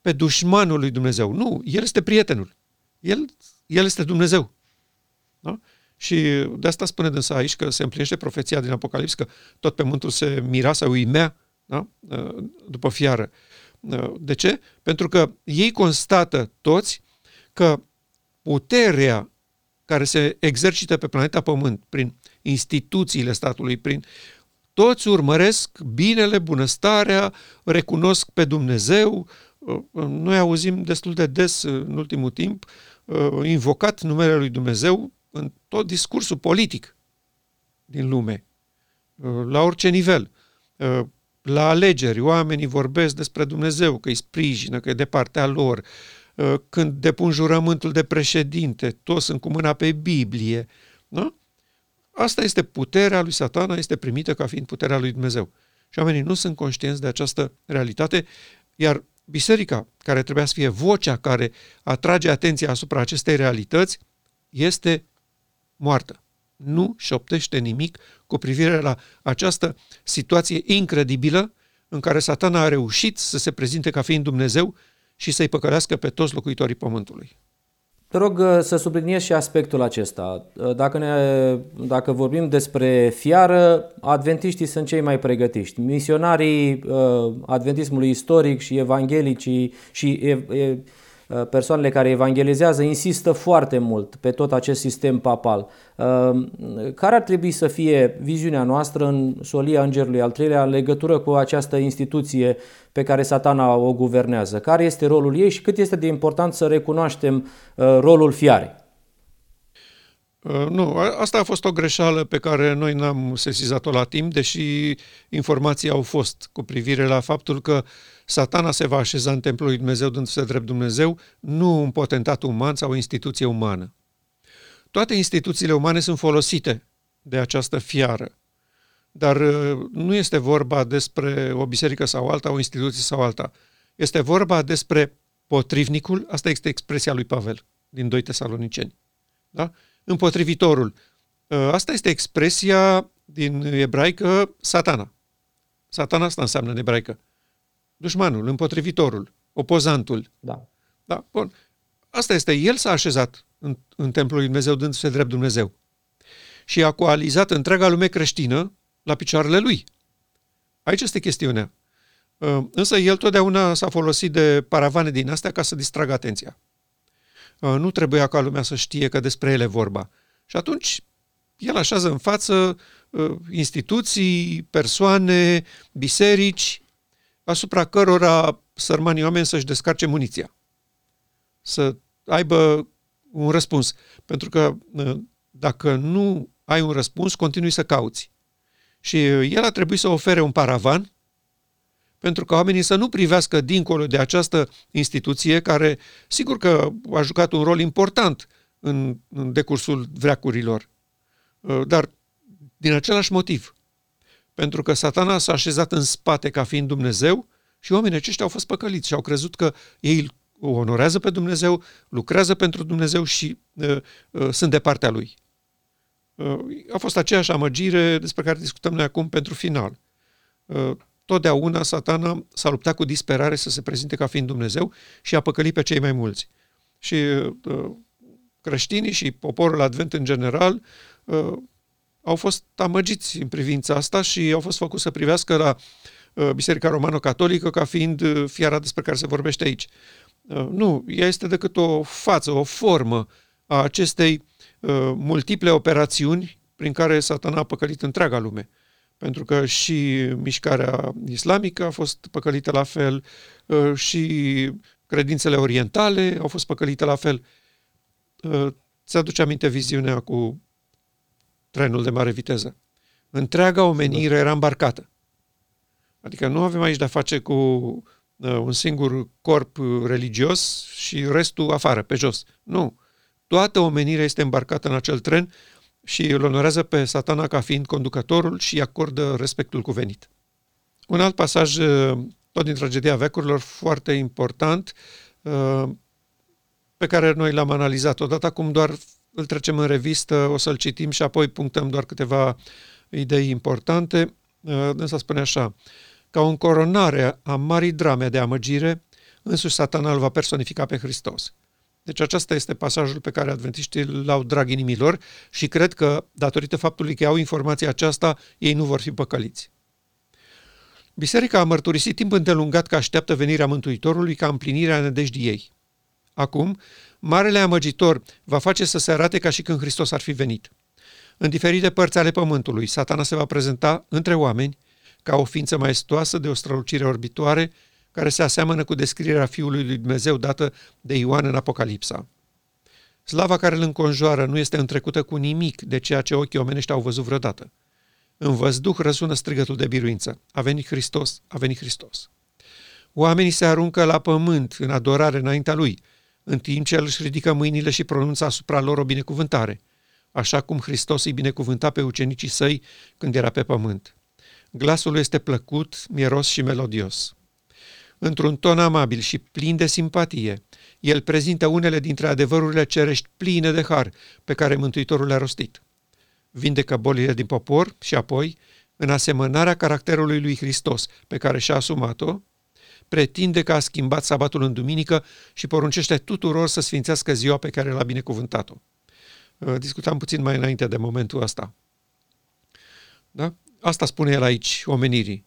pe dușmanul lui Dumnezeu. Nu, el este prietenul. El, el este Dumnezeu. Da? Și de asta spune dânsa aici că se împlinește profeția din Apocalips, că tot pământul se mira sau uimea, da? După fiară. De ce? Pentru că ei constată toți că puterea care se exercită pe planeta Pământ prin instituțiile statului, prin toți urmăresc binele, bunăstarea, recunosc pe Dumnezeu. Noi auzim destul de des în ultimul timp invocat numele lui Dumnezeu în tot discursul politic din lume, la orice nivel. La alegeri, oamenii vorbesc despre Dumnezeu, că îi sprijină, că e de partea lor. Când depun jurământul de președinte, toți sunt cu mâna pe Biblie. Da? Asta este puterea lui Satana, este primită ca fiind puterea lui Dumnezeu. Și oamenii nu sunt conștienți de această realitate, iar biserica, care trebuia să fie vocea care atrage atenția asupra acestei realități, este moartă. Nu șoptește nimic cu privire la această situație incredibilă în care Satana a reușit să se prezinte ca fiind Dumnezeu și să-i păcălească pe toți locuitorii Pământului. Te rog să subliniez și aspectul acesta. Dacă, ne, dacă vorbim despre fiară, adventiștii sunt cei mai pregătiți. Misionarii adventismului istoric și evanghelicii și ev, e, persoanele care evanghelizează insistă foarte mult pe tot acest sistem papal. Care ar trebui să fie viziunea noastră în Solia Îngerului al treilea în legătură cu această instituție pe care Satana o guvernează? Care este rolul ei și cât este de important să recunoaștem rolul fiarei? Nu, asta a fost o greșeală pe care noi n-am sesizat-o la timp, deși informații au fost cu privire la faptul că Satana se va așeza în templul lui Dumnezeu dându-se drept Dumnezeu, nu un potentat uman sau o instituție umană. Toate instituțiile umane sunt folosite de această fiară, dar nu este vorba despre o biserică sau alta, o instituție sau alta. Este vorba despre potrivnicul, asta este expresia lui Pavel din Doi Tesaloniceni. Da? Împotrivitorul. Asta este expresia din ebraică Satana. Satana asta înseamnă în ebraică. Dușmanul, împotrivitorul, opozantul. Da. Da, bun. Asta este. El s-a așezat în, în templul lui Dumnezeu, dându-se drept Dumnezeu. Și a coalizat întreaga lume creștină la picioarele lui. Aici este chestiunea. Însă el totdeauna s-a folosit de paravane din astea ca să distragă atenția. Nu trebuia ca lumea să știe că despre ele vorba. Și atunci el așează în față instituții, persoane, biserici, asupra cărora sărmanii oameni să-și descarce muniția, să aibă un răspuns. Pentru că dacă nu ai un răspuns, continui să cauți. Și el a trebuit să ofere un paravan pentru ca oamenii să nu privească dincolo de această instituție care, sigur că a jucat un rol important în, în decursul veacurilor, dar din același motiv. Pentru că Satana s-a așezat în spate ca fiind Dumnezeu și oamenii aceștia au fost păcăliți și au crezut că ei o onorează pe Dumnezeu, lucrează pentru Dumnezeu și uh, uh, sunt de partea Lui. Uh, a fost aceeași amăgire despre care discutăm noi acum pentru final. Uh, totdeauna Satana s-a luptat cu disperare să se prezinte ca fiind Dumnezeu și a păcălit pe cei mai mulți. Și uh, creștinii și poporul Advent în general uh, au fost amăgiți în privința asta și au fost făcuți să privească la uh, Biserica Romano-Catolică ca fiind uh, fiara despre care se vorbește aici. Nu, ea este decât o față, o formă a acestei uh, multiple operațiuni prin care Satana a păcălit întreaga lume. Pentru că și mișcarea islamică a fost păcălită la fel, uh, și credințele orientale au fost păcălite la fel. Uh, ți-aduce aminte viziunea cu trenul de mare viteză? Întreaga omenire era îmbarcată. Adică nu avem aici de-a face cu un singur corp religios și restul afară, pe jos. Nu. Toată omenirea este îmbarcată în acel tren și îl onorează pe Satana ca fiind conducătorul și acordă respectul cuvenit. Un alt pasaj, tot din Tragedia veacurilor, foarte important, pe care noi l-am analizat odată, acum doar îl trecem în revistă, o să-l citim și apoi punctăm doar câteva idei importante. Însă spune așa: ca o încoronare a marii drame de amăgire, însuși Satana îl va personifica pe Hristos. Deci acesta este pasajul pe care adventiștii l-au drag inimilor și cred că, datorită faptului că au informația aceasta, ei nu vor fi păcăliți. Biserica a mărturisit timp îndelungat că așteaptă venirea Mântuitorului ca împlinirea nădejdii ei. Acum, marele amăgitor va face să se arate ca și când Hristos ar fi venit. În diferite părți ale pământului, Satana se va prezenta între oameni ca o ființă maestoasă de o strălucire orbitoare, care se aseamănă cu descrierea Fiului lui Dumnezeu dată de Ioan în Apocalipsa. Slava care îl înconjoară nu este întrecută cu nimic de ceea ce ochii omenești au văzut vreodată. În văzduh răsună strigătul de biruință: a venit Hristos, a venit Hristos. Oamenii se aruncă la pământ în adorare înaintea lui, în timp ce el își ridică mâinile și pronunță asupra lor o binecuvântare, așa cum Hristos îi binecuvânta pe ucenicii săi când era pe pământ. Glasul este plăcut, mieros și melodios. Într-un ton amabil și plin de simpatie, el prezintă unele dintre adevărurile cerești pline de har pe care Mântuitorul le-a rostit. Vindecă bolile din popor și apoi, în asemănarea caracterului lui Hristos pe care și-a asumat-o, pretinde că a schimbat sabatul în duminică și poruncește tuturor să sfințească ziua pe care l-a binecuvântat-o. Discutam puțin mai înainte de momentul ăsta. Da? Asta spune el aici, omenirii.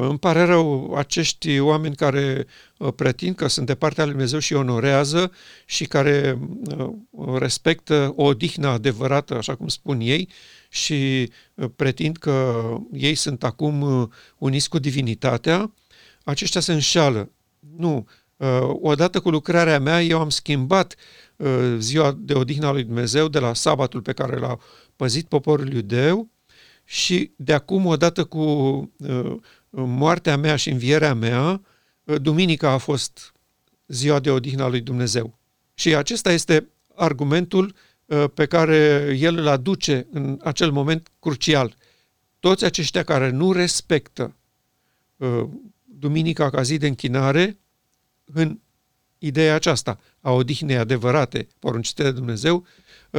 Îmi pare rău, acești oameni care pretind că sunt de partea lui Dumnezeu și onorează și care respectă o odihnă adevărată, așa cum spun ei, și pretind că ei sunt acum uniți cu divinitatea, aceștia se înșală. Nu, odată cu lucrarea mea eu am schimbat ziua de odihnă a lui Dumnezeu de la sabatul pe care l-a păzit poporul iudeu, și de acum, odată cu uh, moartea mea și învierea mea, uh, duminica a fost ziua de odihnă a lui Dumnezeu. Și acesta este argumentul uh, pe care el îl aduce în acel moment crucial. Toți aceștia care nu respectă uh, duminica ca zi de închinare, în ideea aceasta a odihnei adevărate poruncite de Dumnezeu,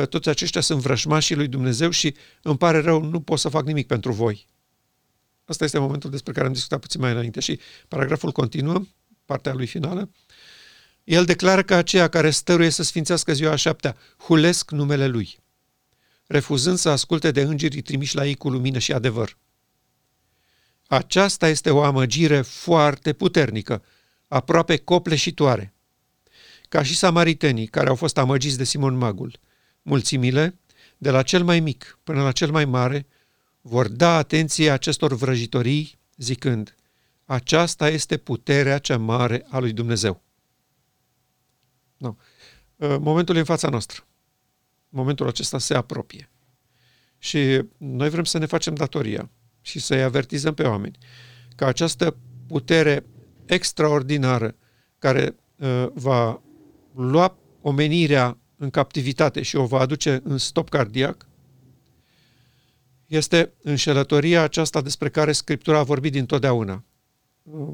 toți aceștia sunt vrășmașii lui Dumnezeu și îmi pare rău, nu pot să fac nimic pentru voi. Asta este momentul despre care am discutat puțin mai înainte și paragraful continuă, partea lui finală. El declară că aceia care stăruie să sfințească ziua a șaptea hulesc numele lui, refuzând să asculte de îngerii trimiși la ei cu lumină și adevăr. Aceasta este o amăgire foarte puternică, aproape copleșitoare. Ca și samaritenii care au fost amăgiți de Simon Magul, mulțimile, de la cel mai mic până la cel mai mare, vor da atenție acestor vrăjitorii, zicând: aceasta este puterea cea mare a lui Dumnezeu. No. Momentul e în fața noastră. Momentul acesta se apropie. Și noi vrem să ne facem datoria și să-i avertizăm pe oameni că această putere extraordinară care uh, va lua omenirea în captivitate și o va aduce în stop cardiac, este înșelătoria aceasta despre care Scriptura a vorbit dintotdeauna. Uh,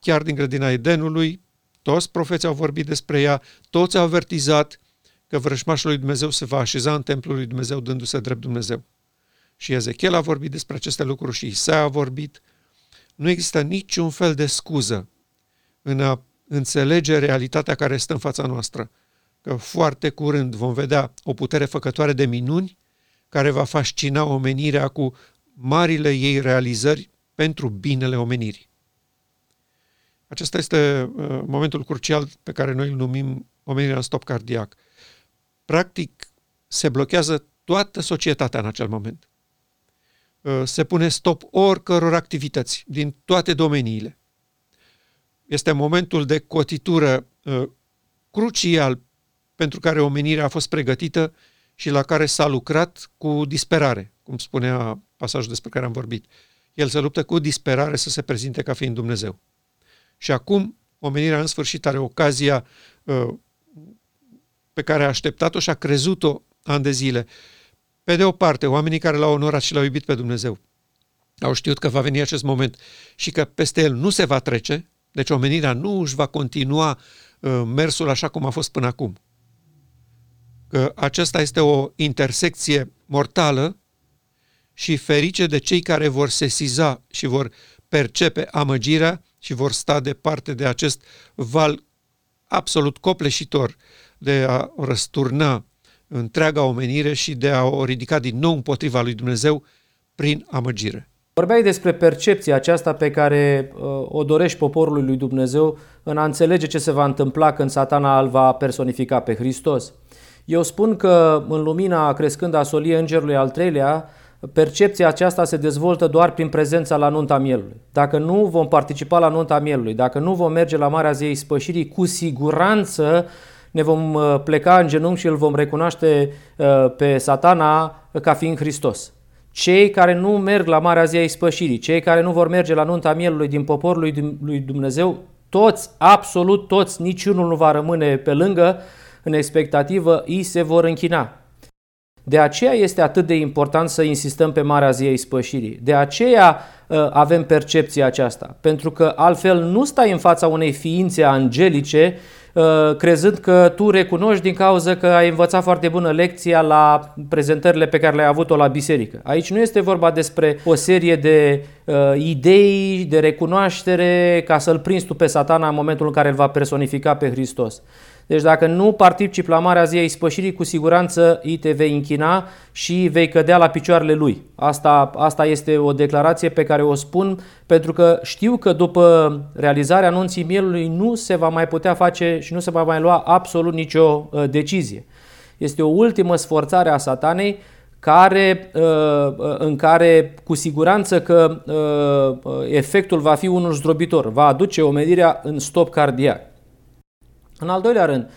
chiar din Grădina Edenului, toți profeții au vorbit despre ea, toți au avertizat că vrăjmașul lui Dumnezeu se va așeza în templul lui Dumnezeu dându-se drept Dumnezeu. Și Ezechiel a vorbit despre aceste lucruri și Isaia a vorbit. Nu există niciun fel de scuză în a înțelege realitatea care stă în fața noastră, că foarte curând vom vedea o putere făcătoare de minuni care va fascina omenirea cu marile ei realizări pentru binele omenirii. Acesta este uh, momentul crucial pe care noi îl numim omenirea în stop cardiac. Practic, se blochează toată societatea în acel moment. Se pune stop oricăror activități din toate domeniile. Este momentul de cotitură crucial pentru care omenirea a fost pregătită și la care s-a lucrat cu disperare, cum spunea pasajul despre care am vorbit. El se luptă cu disperare să se prezinte ca fiind Dumnezeu. Și acum omenirea în sfârșit are ocazia pe care a așteptat-o și a crezut-o ani de zile. Pe de o parte, oamenii care l-au onorat și l-au iubit pe Dumnezeu au știut că va veni acest moment și că peste el nu se va trece, deci omenirea nu își va continua uh, mersul așa cum a fost până acum. Că acesta este o intersecție mortală și ferice de cei care vor sesiza și vor percepe amăgirea și vor sta departe de acest val absolut copleșitor de a răsturna întreaga omenire și de a o ridica din nou împotriva lui Dumnezeu prin amăgire. Vorbeai despre percepția aceasta pe care uh, o dorești poporului lui Dumnezeu în a înțelege ce se va întâmpla când Satana îl va personifica pe Hristos. Eu spun că în lumina crescândă a soliei Îngerului al treilea, percepția aceasta se dezvoltă doar prin prezența la nunta mielului. Dacă nu vom participa la nunta mielului, dacă nu vom merge la Marea Zi a Ispășirii, cu siguranță ne vom pleca în genunchi și îl vom recunoaște pe Satana ca fiind Hristos. Cei care nu merg la Marea Zi a Ispășirii, cei care nu vor merge la nunta mielului din poporul lui Dumnezeu, toți, absolut toți, niciunul nu va rămâne pe lângă, în expectativă, ei se vor închina. De aceea este atât de important să insistăm pe Marea Zi a Ispășirii. De aceea avem percepția aceasta, pentru că altfel nu stai în fața unei ființe angelice crezând că tu recunoști din cauza că ai învățat foarte bună lecția la prezentările pe care le-ai avut-o la biserică. Aici nu este vorba despre o serie de uh, idei, de recunoaștere, ca să-l prinzi tu pe Satana în momentul în care îl va personifica pe Hristos. Deci dacă nu participi la Marea Zi a Ispășirii, cu siguranță îi te vei închina și vei cădea la picioarele lui. Asta, asta este o declarație pe care o spun pentru că știu că după realizarea nunții mielului nu se va mai putea face și nu se va mai lua absolut nicio uh, decizie. Este o ultimă sforțare a Satanei care, uh, în care cu siguranță că uh, efectul va fi unul zdrobitor, va aduce omenirea în stop cardiac. În al doilea rând,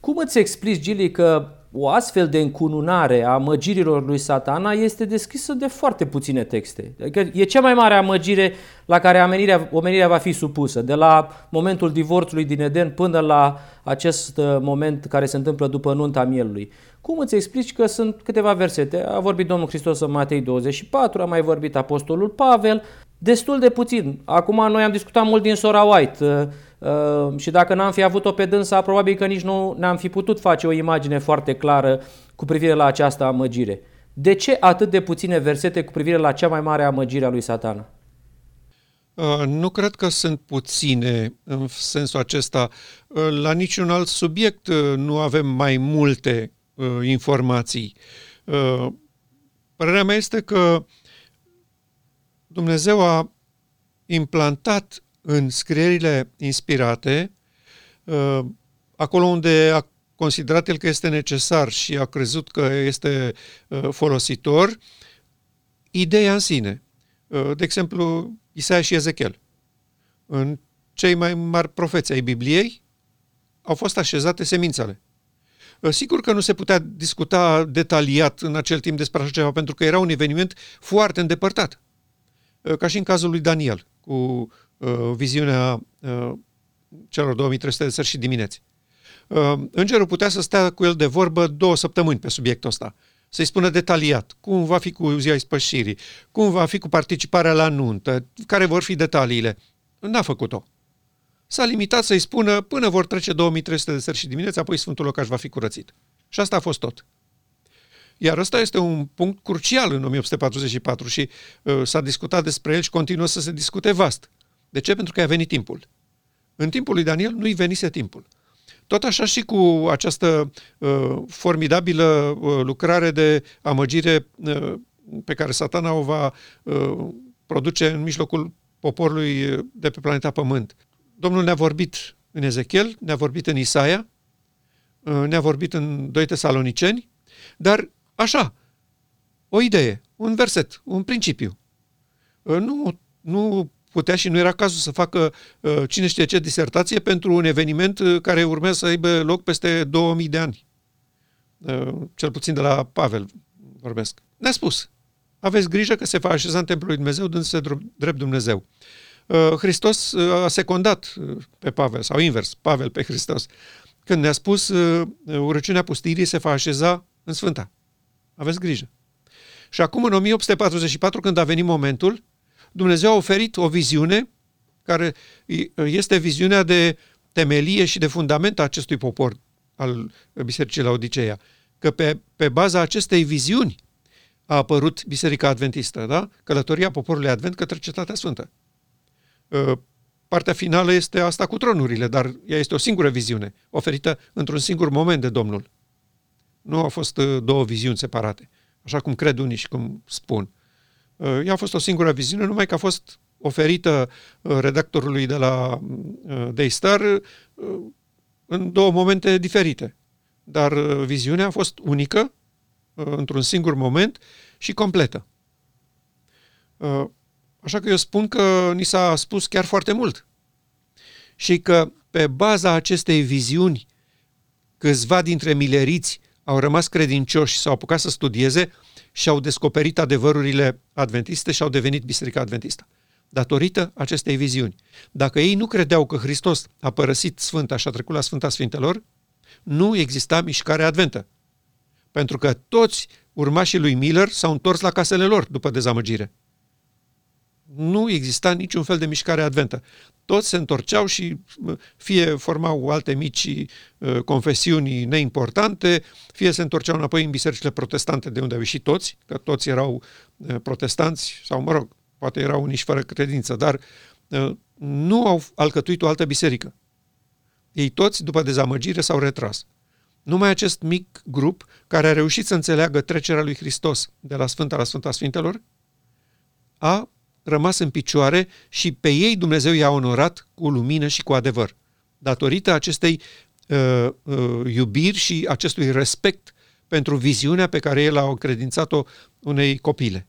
cum îți explici, Gili, că o astfel de încununare a amăgirilor lui Satana este descrisă de foarte puține texte? Adică e cea mai mare amăgire la care omenirea, omenirea va fi supusă, de la momentul divorțului din Eden până la acest moment care se întâmplă după nunta mielului. Cum îți explici că sunt câteva versete? A vorbit Domnul Hristos în Matei douăzeci și patru, a mai vorbit Apostolul Pavel, destul de puțin. Acum noi am discutat mult din sora White, Uh, și dacă n-am fi avut-o pe dânsa, probabil că nici nu n-am fi putut face o imagine foarte clară cu privire la această amăgire. De ce atât de puține versete cu privire la cea mai mare amăgire a lui Satana? Uh, nu cred că sunt puține în sensul acesta. Uh, la niciun alt subiect uh, nu avem mai multe uh, informații. Uh, părerea mea este că Dumnezeu a implantat în scrierile inspirate, acolo unde a considerat el că este necesar și a crezut că este folositor, ideea în sine. De exemplu, Isaia și Ezechiel, în cei mai mari profeți ai Bibliei, au fost așezate semințele. Sigur că nu se putea discuta detaliat în acel timp despre așa ceva, pentru că era un eveniment foarte îndepărtat, ca și în cazul lui Daniel, cu uh, viziunea uh, celor două mii trei sute de sări și dimineți. Uh, îngerul putea să stea cu el de vorbă două săptămâni pe subiectul ăsta, să-i spună detaliat cum va fi cu ziua ispășirii, cum va fi cu participarea la nuntă, care vor fi detaliile. N-a făcut-o. S-a limitat să-i spună până vor trece două mii trei sute de sări și dimineți, apoi Sfântul Locaș va fi curățit. Și asta a fost tot. Iar ăsta este un punct crucial în o mie opt sute patruzeci și patru și uh, s-a discutat despre el și continuă să se discute vast. De ce? Pentru că i-a venit timpul. În timpul lui Daniel nu-i venise timpul. Tot așa și cu această uh, formidabilă uh, lucrare de amăgire uh, pe care Satana o va uh, produce în mijlocul poporului de pe planeta Pământ. Domnul ne-a vorbit în Ezechiel, ne-a vorbit în Isaia, uh, ne-a vorbit în Doi Tesaloniceni, dar așa, o idee, un verset, un principiu. Nu, nu putea și nu era cazul să facă cine știe ce disertație pentru un eveniment care urmează să aibă loc peste două mii de ani. Cel puțin de la Pavel vorbesc. Ne-a spus, aveți grijă că se va așeza în templul lui Dumnezeu, dându-se drept Dumnezeu. Hristos a secundat pe Pavel, sau invers, Pavel pe Hristos, când ne-a spus urâciunea pustirii se va așeza în Sfânta. Aveți grijă. Și acum, în o mie opt sute patruzeci și patru, când a venit momentul, Dumnezeu a oferit o viziune care este viziunea de temelie și de fundament a acestui popor al Bisericii Laodiceea. Că pe, pe baza acestei viziuni a apărut Biserica Adventistă, da? Călătoria poporului Advent către Cetatea Sfântă. Partea finală este asta cu tronurile, dar ea este o singură viziune, oferită într-un singur moment de Domnul. Nu au fost două viziuni separate, așa cum cred unii și cum spun. Ea a fost o singură viziune, numai că a fost oferită redactorului de la Daystar în două momente diferite. Dar viziunea a fost unică, într-un singur moment și completă. Așa că eu spun că ni s-a spus chiar foarte mult. Și că pe baza acestei viziuni, câțiva dintre mileriți au rămas credincioși, s-au apucat să studieze și au descoperit adevărurile adventiste și au devenit Biserica Adventistă, datorită acestei viziuni. Dacă ei nu credeau că Hristos a părăsit Sfânta și a trecut la Sfânta Sfintelor, nu exista mișcare adventă, pentru că toți urmașii lui Miller s-au întors la casele lor după dezamăgire. Nu exista niciun fel de mișcare adventă. Toți se întorceau și fie formau alte mici confesiuni neimportante, fie se întorceau înapoi în bisericile protestante de unde au ieșit toți, că toți erau protestanți sau, mă rog, poate erau unii și fără credință, dar nu au alcătuit o altă biserică. Ei toți, după dezamăgire, s-au retras. Numai acest mic grup care a reușit să înțeleagă trecerea lui Hristos de la Sfânta la Sfânta Sfintelor a rămas în picioare și pe ei Dumnezeu i-a onorat cu lumină și cu adevăr, datorită acestei uh, uh, iubiri și acestui respect pentru viziunea pe care el a încredințat-o unei copile.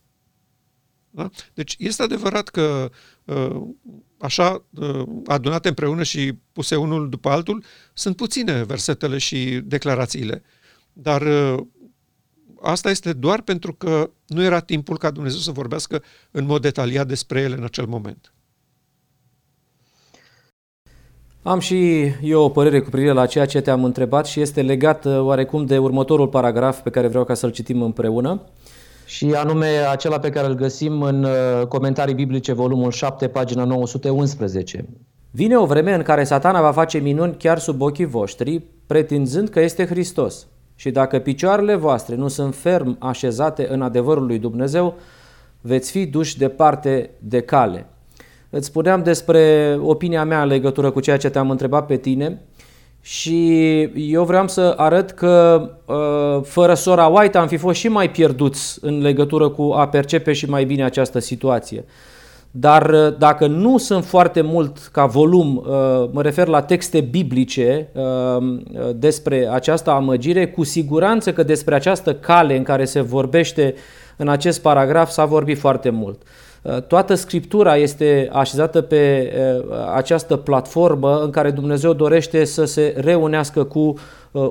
Da? Deci este adevărat că uh, așa uh, adunate împreună și puse unul după altul, sunt puține versetele și declarațiile, dar uh, asta este doar pentru că nu era timpul ca Dumnezeu să vorbească în mod detaliat despre ele în acel moment. Am și eu o părere cu privire la ceea ce te-am întrebat și este legat oarecum de următorul paragraf pe care vreau ca să-l citim împreună. Și anume acela pe care îl găsim în Comentarii Biblice, volumul șapte, pagina nouă sute unsprezece. Vine o vreme în care Satana va face minuni chiar sub ochii voștri, pretinzând că este Hristos. Și dacă picioarele voastre nu sunt ferm așezate în adevărul lui Dumnezeu, veți fi duși departe de cale. Îți spuneam despre opinia mea în legătură cu ceea ce te-am întrebat pe tine și eu vreau să arăt că fără sora White am fi fost și mai pierduți în legătură cu a percepe și mai bine această situație. Dar dacă nu sunt foarte mult ca volum, mă refer la texte biblice despre această amăgire, cu siguranță că despre această cale în care se vorbește în acest paragraf s-a vorbit foarte mult. Toată Scriptura este așezată pe această platformă în care Dumnezeu dorește să se reunească cu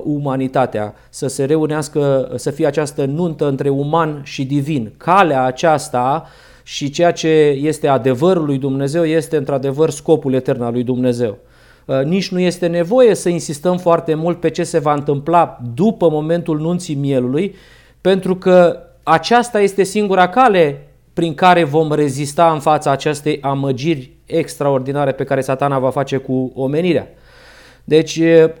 umanitatea, să se reunească, să fie această nuntă între uman și divin. Calea aceasta și ceea ce este adevărul lui Dumnezeu este într-adevăr scopul etern al lui Dumnezeu. Nici nu este nevoie să insistăm foarte mult pe ce se va întâmpla după momentul nunții mielului, pentru că aceasta este singura cale prin care vom rezista în fața acestei amăgiri extraordinare pe care Satana va face cu omenirea. Deci,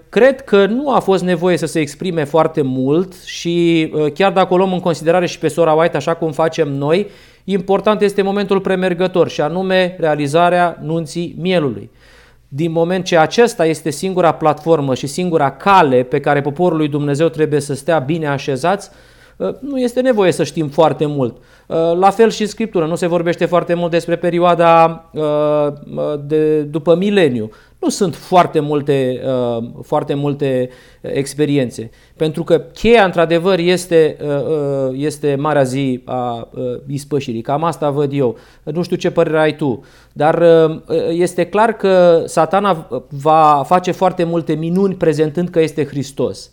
cred că nu a fost nevoie să se exprime foarte mult și chiar dacă o luăm în considerare și pe sora White, așa cum facem noi, important este momentul premergător și anume realizarea nunții mielului. Din moment ce acesta este singura platformă și singura cale pe care poporul lui Dumnezeu trebuie să stea bine așezați, nu este nevoie să știm foarte mult. La fel și în Scriptură, nu se vorbește foarte mult despre perioada de după mileniu. Nu sunt foarte multe, foarte multe experiențe, pentru că cheia, într-adevăr, este, este Marea Zi a Ispășirii. Cam asta văd eu. Nu știu ce părere ai tu, dar este clar că Satana va face foarte multe minuni prezentând că este Hristos.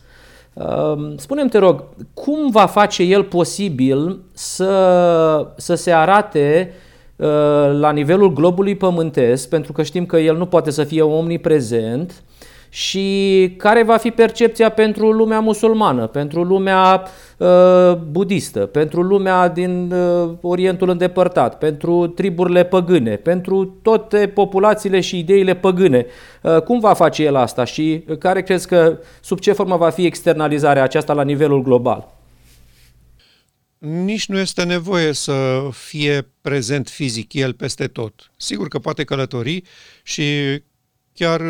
Spune-mi, te rog, cum va face el posibil să, să se arate uh, la nivelul globului pământesc, pentru că știm că el nu poate să fie omniprezent, și care va fi percepția pentru lumea musulmană, pentru lumea uh, budistă, pentru lumea din uh, Orientul îndepărtat, pentru triburile păgâne, pentru toate populațiile și ideile păgâne. Uh, cum va face el asta și care crezi că, sub ce formă va fi externalizarea aceasta la nivelul global? Nici nu este nevoie să fie prezent fizic el peste tot. Sigur că poate călători și chiar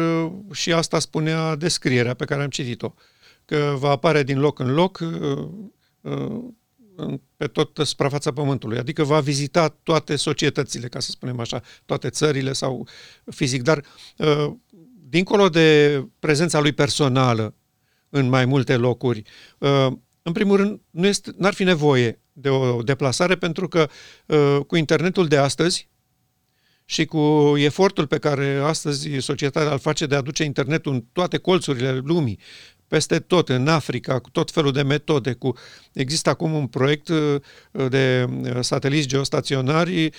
și asta spunea descrierea pe care am citit-o, că va apare din loc în loc pe toată suprafața Pământului, adică va vizita toate societățile, ca să spunem așa, toate țările sau fizic, dar dincolo de prezența lui personală în mai multe locuri, în primul rând nu este, n-ar fi nevoie de o deplasare, pentru că cu internetul de astăzi și cu efortul pe care astăzi societatea îl face de a aduce internetul în toate colțurile lumii, peste tot, în Africa, cu tot felul de metode. Cu... Există acum un proiect de sateliți geostaționari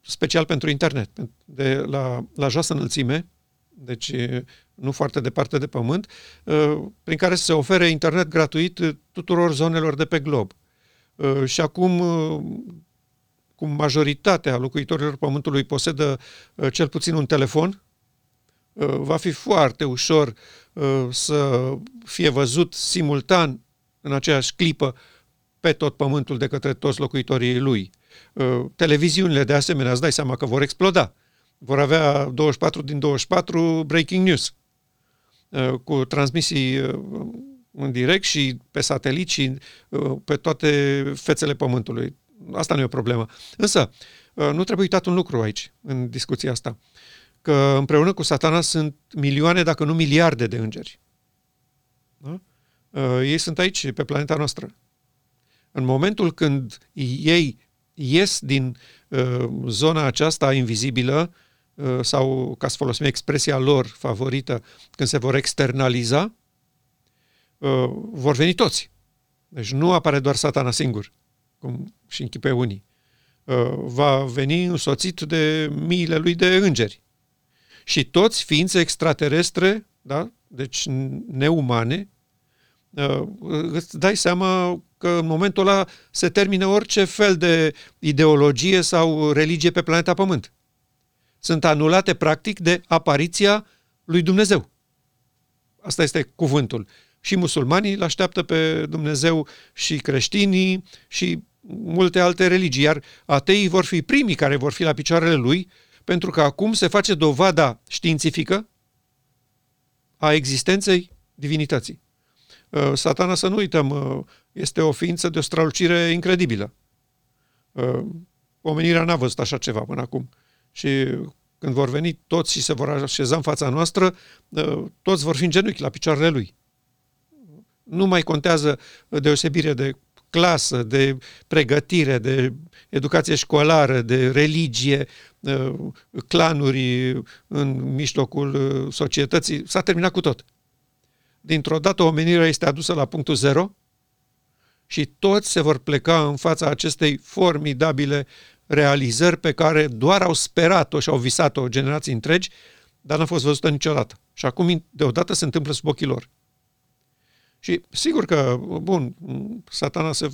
special pentru internet, de la, la joasă înălțime, deci nu foarte departe de pământ, prin care se ofere internet gratuit tuturor zonelor de pe glob. Și acum... Cum majoritatea locuitorilor Pământului posedă uh, cel puțin un telefon, uh, va fi foarte ușor uh, să fie văzut simultan în aceeași clipă pe tot Pământul de către toți locuitorii lui. Uh, televiziunile de asemenea, îți dai seama că vor exploda. Vor avea douăzeci și patru din douăzeci și patru breaking news uh, cu transmisii uh, în direct și pe satelit și uh, pe toate fețele Pământului. Asta nu e o problemă. Însă, nu trebuie uitat un lucru aici, în discuția asta, că împreună cu Satana sunt milioane, dacă nu miliarde de îngeri. Da? Ei sunt aici, pe planeta noastră. În momentul când ei ies din zona aceasta invizibilă, sau, ca să folosim expresia lor favorită, când se vor externaliza, vor veni toți. Deci nu apare doar Satana singur, cum și închipe unii, va veni însoțit de miile lui de îngeri. Și toți ființe extraterestre, da? Deci neumane, îți dai seama că în momentul ăla se termină orice fel de ideologie sau religie pe planeta Pământ. Sunt anulate, practic, de apariția lui Dumnezeu. Asta este cuvântul. Și musulmanii îl așteaptă pe Dumnezeu și creștinii și multe alte religii, iar ateii vor fi primii care vor fi la picioarele lui, pentru că acum se face dovada științifică a existenței divinității. Satana, să nu uităm, este o ființă de o strălucire incredibilă. Omenirea n-a văzut așa ceva până acum. Și când vor veni toți și se vor așeza în fața noastră, toți vor fi în genunchi la picioarele lui. Nu mai contează deosebire de clasă, de pregătire, de educație școlară, de religie, clanuri în mijlocul societății. S-a terminat cu tot. Dintr-o dată omenirea este adusă la punctul zero și toți se vor pleca în fața acestei formidabile realizări pe care doar au sperat-o și au visat-o generații întregi, dar n-a fost văzută niciodată. Și acum, deodată, se întâmplă sub ochii lor. Și sigur că, bun, Satana se,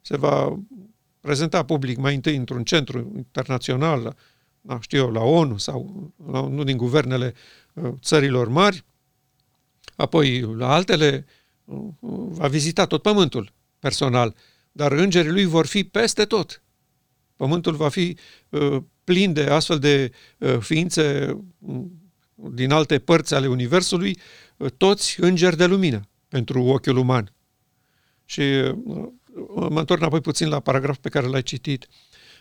se va prezenta public mai întâi într-un centru internațional, na, știu eu, la ONU sau la unul din guvernele țărilor mari, apoi la altele, va vizita tot pământul personal, dar îngerii lui vor fi peste tot. Pământul va fi plin de astfel de ființe din alte părți ale universului, toți îngeri de lumină pentru ochiul uman. Și mă întorc apoi puțin la paragraful pe care l-ai citit.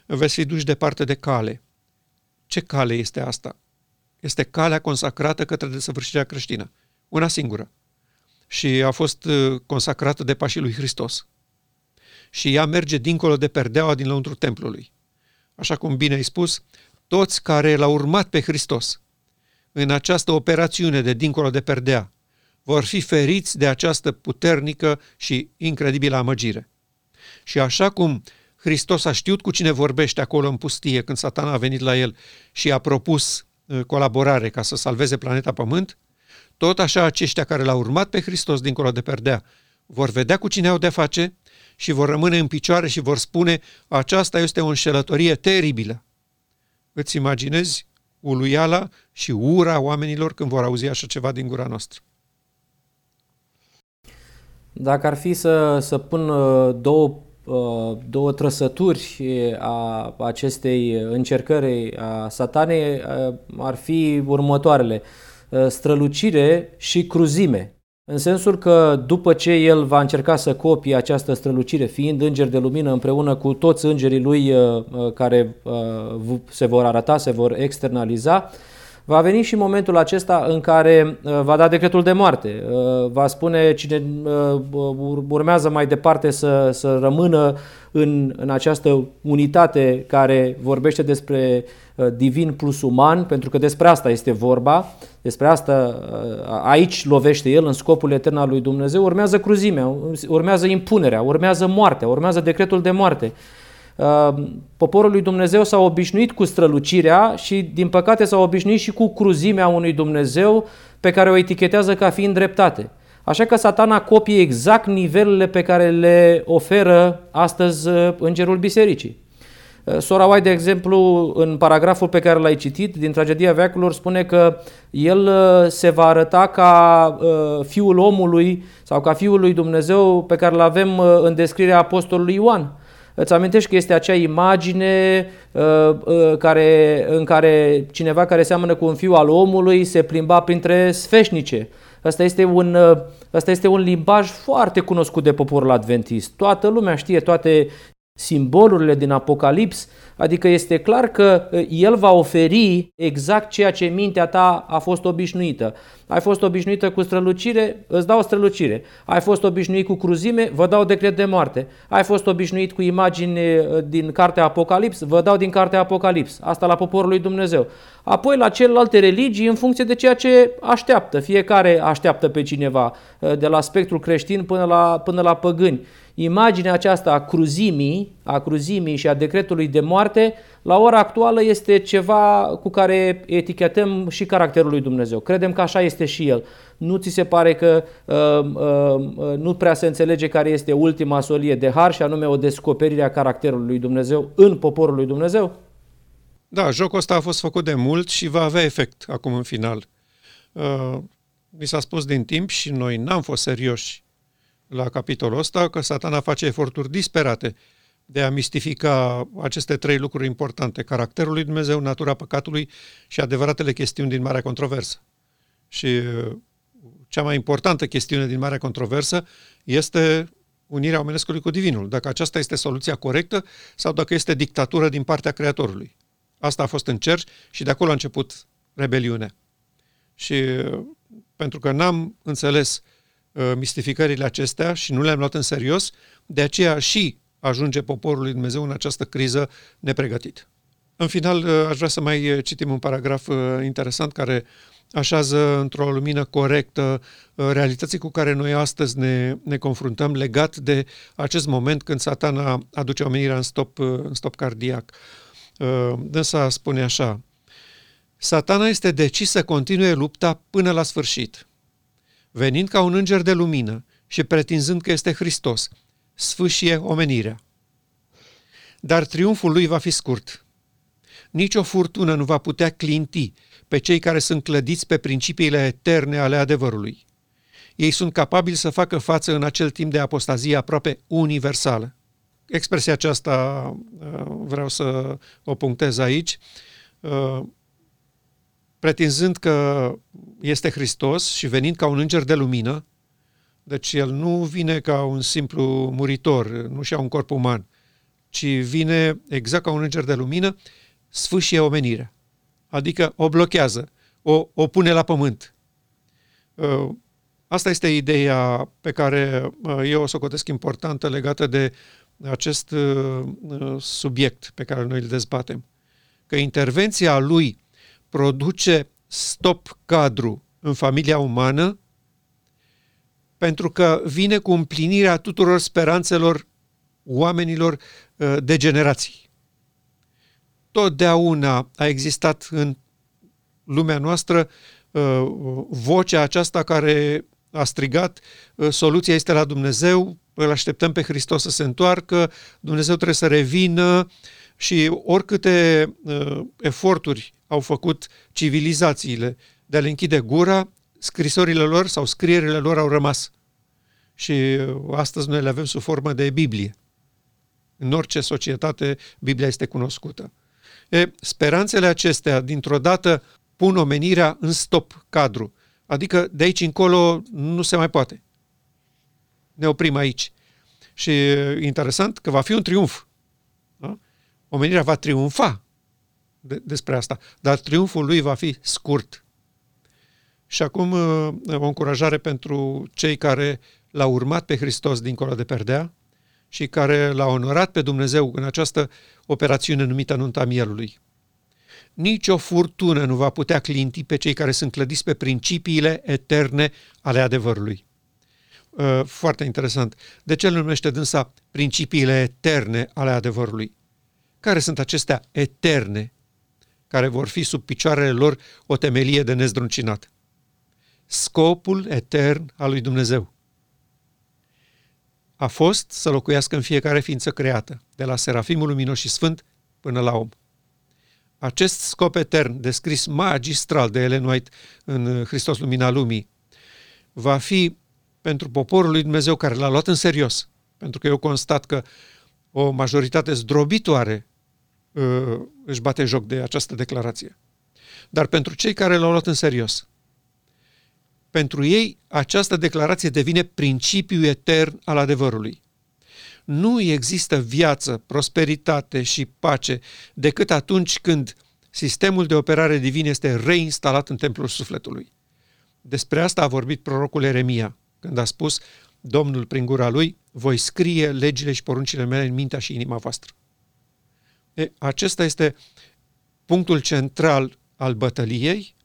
Veți fi duși departe de cale. Ce cale este asta? Este calea consacrată către desăvârșirea creștină. Una singură. Și a fost consacrată de pașii lui Hristos. Și ea merge dincolo de perdeaua din lăuntru templului. Așa cum bine ai spus, toți care l-au urmat pe Hristos în această operațiune de dincolo de perdea vor fi feriți de această puternică și incredibilă amăgire. Și așa cum Hristos a știut cu cine vorbește acolo în pustie când Satana a venit la el și a propus colaborare ca să salveze planeta Pământ, tot așa aceștia care l-au urmat pe Hristos dincolo de perdea vor vedea cu cine au de face și vor rămâne în picioare și vor spune: aceasta este o înșelătorie teribilă. Îți imaginezi uluiala și ura oamenilor când vor auzi așa ceva din gura noastră? Dacă ar fi să, să pun două, două trăsături a acestei încercări a Satanei, ar fi următoarele: strălucire și cruzime. În sensul că după ce el va încerca să copie această strălucire, fiind înger de lumină împreună cu toți îngerii lui care se vor arăta, se vor externaliza, va veni și momentul acesta în care va da decretul de moarte. Va spune cine urmează mai departe să, să rămână în, în această unitate care vorbește despre divin plus uman, pentru că despre asta este vorba, despre asta aici lovește el în scopul etern al lui Dumnezeu. Urmează cruzimea, urmează impunerea, urmează moartea, urmează decretul de moarte. Poporul lui Dumnezeu s-a obișnuit cu strălucirea și, din păcate, s-a obișnuit și cu cruzimea unui Dumnezeu pe care o etichetează ca fiind dreptate. Așa că Satana copie exact nivelele pe care le oferă astăzi îngerul bisericii. Sora White, de exemplu, în paragraful pe care l-ai citit din Tragedia veacurilor, spune că el se va arăta ca fiul omului sau ca fiul lui Dumnezeu pe care îl avem în descrierea apostolului Ioan. Îți amintești că este acea imagine uh, uh, care, în care cineva care seamănă cu un fiu al omului se plimba printre sfeșnice. Asta este un, uh, asta este un limbaj foarte cunoscut de poporul adventist. Toată lumea știe toate simbolurile din Apocalips, adică este clar că el va oferi exact ceea ce mintea ta a fost obișnuită. Ai fost obișnuită cu strălucire, îți dau strălucire. Ai fost obișnuit cu cruzime, vă dau decret de moarte. Ai fost obișnuit cu imagini din cartea Apocalips, vă dau din cartea Apocalips. Asta la poporul lui Dumnezeu. Apoi la celelalte religii în funcție de ceea ce așteaptă. Fiecare așteaptă pe cineva, de la spectrul creștin până la, până la păgâni. Imaginea aceasta a cruzimii, a cruzimii și a decretului de moarte, la ora actuală este ceva cu care etichetăm și caracterul lui Dumnezeu. Credem că așa este și el. Nu ți se pare că uh, uh, nu prea se înțelege care este ultima solie de har și anume o descoperire a caracterului lui Dumnezeu în poporul lui Dumnezeu? Da, jocul ăsta a fost făcut de mult și va avea efect acum în final. Uh, mi s-a spus din timp și noi n-am fost serioși la capitolul ăsta, că Satana face eforturi disperate de a mistifica aceste trei lucruri importante: caracterul lui Dumnezeu, natura păcatului și adevăratele chestiuni din Marea Controversă. Și cea mai importantă chestiune din Marea Controversă este unirea omenescului cu divinul, dacă aceasta este soluția corectă sau dacă este dictatură din partea Creatorului. Asta a fost în cer și de acolo a început rebeliunea. Și pentru că n-am înțeles mistificările acestea și nu le-am luat în serios, de aceea și ajunge poporul lui Dumnezeu în această criză nepregătit. În final, aș vrea să mai citim un paragraf interesant care așează într-o lumină corectă realității cu care noi astăzi ne, ne confruntăm legat de acest moment când Satana aduce omenirea în stop, în stop cardiac. Dânsa spune așa: Satana este decis să continue lupta până la sfârșit, venind ca un înger de lumină și pretinzând că este Hristos, sfâșie omenirea. Dar triumful lui va fi scurt. Nici o furtună nu va putea clinti pe cei care sunt clădiți pe principiile eterne ale adevărului. Ei sunt capabili să facă față în acel timp de apostazie aproape universală. Expresia aceasta vreau să o punctez aici. Pretinzând că este Hristos și venind ca un înger de lumină, deci el nu vine ca un simplu muritor, nu și-a un corp uman, ci vine exact ca un înger de lumină, sfâșie omenirea. Adică o blochează, o, o pune la pământ. Asta este ideea pe care eu o socotesc importantă legată de acest subiect pe care noi îl dezbatem. Că intervenția lui produce stop cadru în familia umană pentru că vine cu împlinirea tuturor speranțelor oamenilor de generații. Totdeauna a existat în lumea noastră vocea aceasta care a strigat: soluția este la Dumnezeu, îl așteptăm pe Hristos să se întoarcă, Dumnezeu trebuie să revină. Și oricâte eforturi au făcut civilizațiile de a le închide gura, scrisorile lor sau scrierile lor au rămas. Și astăzi noi le avem sub formă de Biblie. În orice societate, Biblia este cunoscută. E, speranțele acestea, dintr-o dată, pun omenirea în stop cadru. Adică de aici încolo nu se mai poate. Ne oprim aici. Și interesant că va fi un triumf. Da? Omenirea va triumfa de- despre asta, dar triumful lui va fi scurt. Și acum o încurajare pentru cei care l-au urmat pe Hristos dincolo de perdea și care l-au onorat pe Dumnezeu în această operațiune numită Nunta Mielului. Nici o furtună nu va putea clinti pe cei care sunt clădiți pe principiile eterne ale adevărului. Foarte interesant. De ce îl numește dânsa principiile eterne ale adevărului? Care sunt acestea eterne, care vor fi sub picioarele lor o temelie de nezdruncinat? Scopul etern al lui Dumnezeu a fost să locuiască în fiecare ființă creată, de la serafimul luminos și sfânt până la om. Acest scop etern, descris magistral de Ellen White în Hristos Lumina Lumii, va fi pentru poporul lui Dumnezeu care l-a luat în serios, pentru că eu constat că o majoritate zdrobitoare își bate joc de această declarație. Dar pentru cei care l-au luat în serios, pentru ei această declarație devine principiul etern al adevărului. Nu există viață, prosperitate și pace decât atunci când sistemul de operare divin este reinstalat în templul sufletului. Despre asta a vorbit prorocul Ieremia, când a spus: Domnul prin gura lui, voi scrie legile și poruncile mele în mintea și inima voastră. E, acesta este punctul central al bătăliei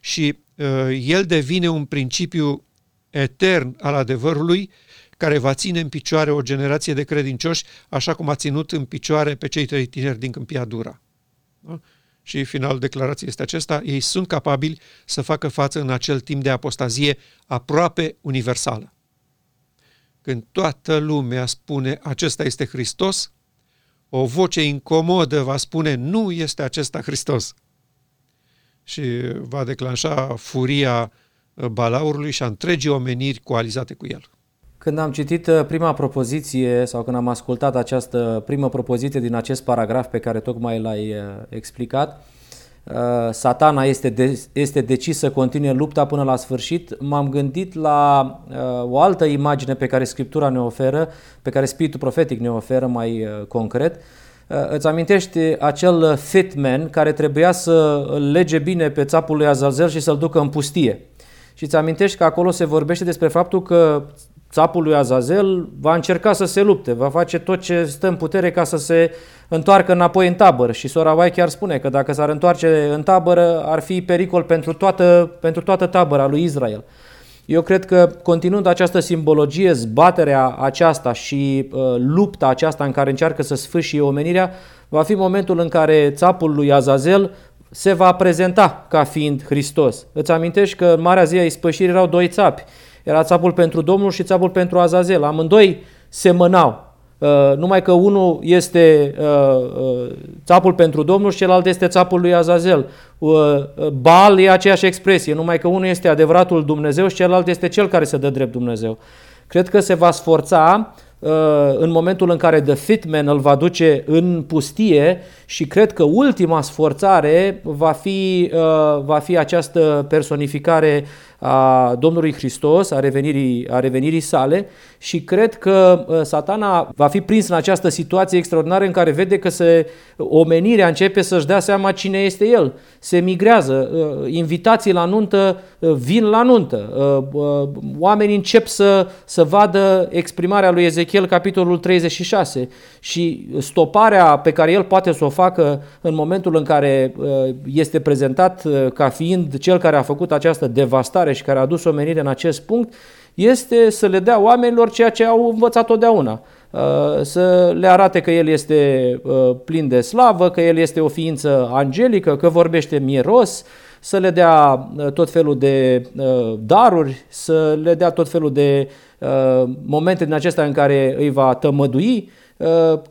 și e, el devine un principiu etern al adevărului care va ține în picioare o generație de credincioși, așa cum a ținut în picioare pe cei trei tineri din Câmpia Dura. Da? Și final declarației este acesta: ei sunt capabili să facă față în acel timp de apostazie aproape universală. Când toată lumea spune acesta este Hristos, o voce incomodă va spune nu este acesta Hristos. Și va declanșa furia balaurului și a întregii omeniri coalizate cu el. Când am citit prima propoziție sau când am ascultat această primă propoziție din acest paragraf pe care tocmai l-ai explicat, Satana este, de, este decis să continue lupta până la sfârșit, m-am gândit la uh, o altă imagine pe care Scriptura ne oferă, pe care Spiritul Profetic ne oferă mai uh, concret. Uh, îți amintești acel fitman care trebuia să îl lege bine pe țapul lui Azazel și să-l ducă în pustie? Și îți amintești că acolo se vorbește despre faptul că Țapul lui Azazel va încerca să se lupte, va face tot ce stă în putere ca să se întoarcă înapoi în tabără. Și sora White chiar spune că dacă s-ar întoarce în tabără, ar fi pericol pentru toată, pentru toată tabăra lui Israel. Eu cred că, continuând această simbologie, zbaterea aceasta și uh, lupta aceasta în care încearcă să sfâșie omenirea, va fi momentul în care țapul lui Azazel se va prezenta ca fiind Hristos. Îți amintești că în Marea Zi a Ispășirii erau doi țapi. Era țapul pentru Domnul și țapul pentru Azazel. Amândoi semănau. Uh, numai că unul este uh, uh, țapul pentru Domnul și celălalt este țapul lui Azazel. Uh, uh, Baal e aceeași expresie, numai că unul este adevăratul Dumnezeu și celălalt este cel care se dă drept Dumnezeu. Cred că se va sforța uh, în momentul în care The Fitman îl va duce în pustie și cred că ultima sforțare va fi, uh, va fi această personificare a Domnului Hristos, a revenirii, a revenirii sale și cred că Satana va fi prins în această situație extraordinară în care vede că se, omenirea începe să-și dea seama cine este el. Se migrează, invitații la nuntă vin la nuntă, oamenii încep să, să vadă exprimarea lui Ezechiel, capitolul treizeci și șase și stoparea pe care el poate să o facă în momentul în care este prezentat ca fiind cel care a făcut această devastare și care a adus omenire în acest punct, este să le dea oamenilor ceea ce au învățat totdeauna. Să le arate că el este plin de slavă, că el este o ființă angelică, că vorbește miros, să le dea tot felul de daruri, să le dea tot felul de momente din acestea în care îi va tămădui.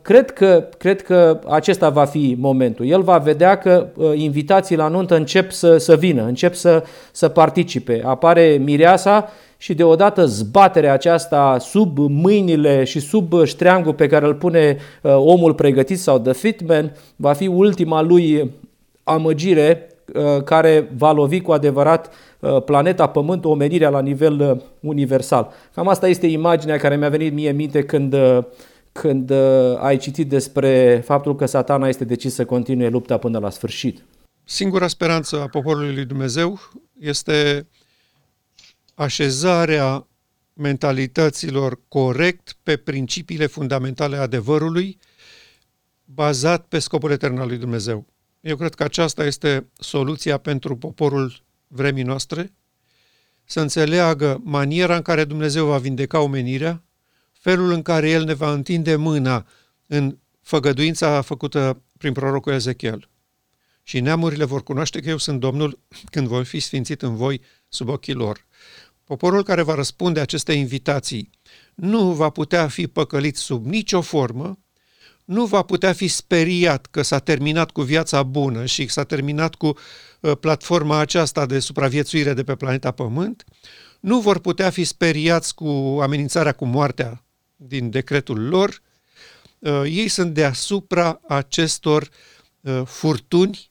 Cred că, cred că acesta va fi momentul. El va vedea că invitații la nuntă încep să, să vină, încep să, să participe. Apare mireasa și deodată zbaterea aceasta sub mâinile și sub ștreangul pe care îl pune omul pregătit sau The Fitman va fi ultima lui amăgire care va lovi cu adevărat planeta Pământ, omenirea la nivel universal. Cam asta este imaginea care mi-a venit mie în minte când... când uh, ai citit despre faptul că Satana este decis să continue lupta până la sfârșit. Singura speranță a poporului lui Dumnezeu este așezarea mentalităților corect pe principiile fundamentale adevărului, bazat pe scopul etern al lui Dumnezeu. Eu cred că aceasta este soluția pentru poporul vremii noastre, să înțeleagă maniera în care Dumnezeu va vindeca omenirea, felul în care El ne va întinde mâna în făgăduința făcută prin prorocul Ezechiel. Și neamurile vor cunoaște că eu sunt Domnul când voi fi sfințit în voi sub ochii lor. Poporul care va răspunde aceste invitații nu va putea fi păcălit sub nicio formă, nu va putea fi speriat că s-a terminat cu viața bună și s-a terminat cu platforma aceasta de supraviețuire de pe planeta Pământ, nu vor putea fi speriați cu amenințarea cu moartea din decretul lor. Ei sunt deasupra acestor furtuni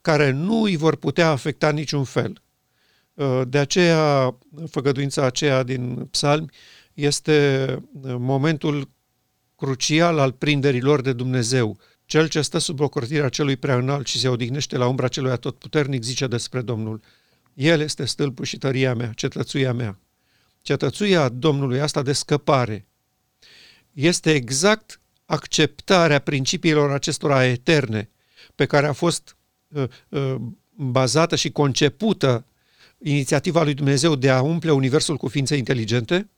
care nu îi vor putea afecta niciun fel. De aceea, făgăduința aceea din Psalmi este momentul crucial al prinderilor de Dumnezeu. Cel ce stă sub ocrotirea celui prea înalt și se odihnește la umbra celui atotputernic, zice despre Domnul: El este stâlpul și tăria mea, cetățuia mea. Cetățuia Domnului, asta de scăpare, este exact acceptarea principiilor acestora eterne pe care a fost uh, uh, bazată și concepută inițiativa lui Dumnezeu de a umple universul cu ființe inteligente,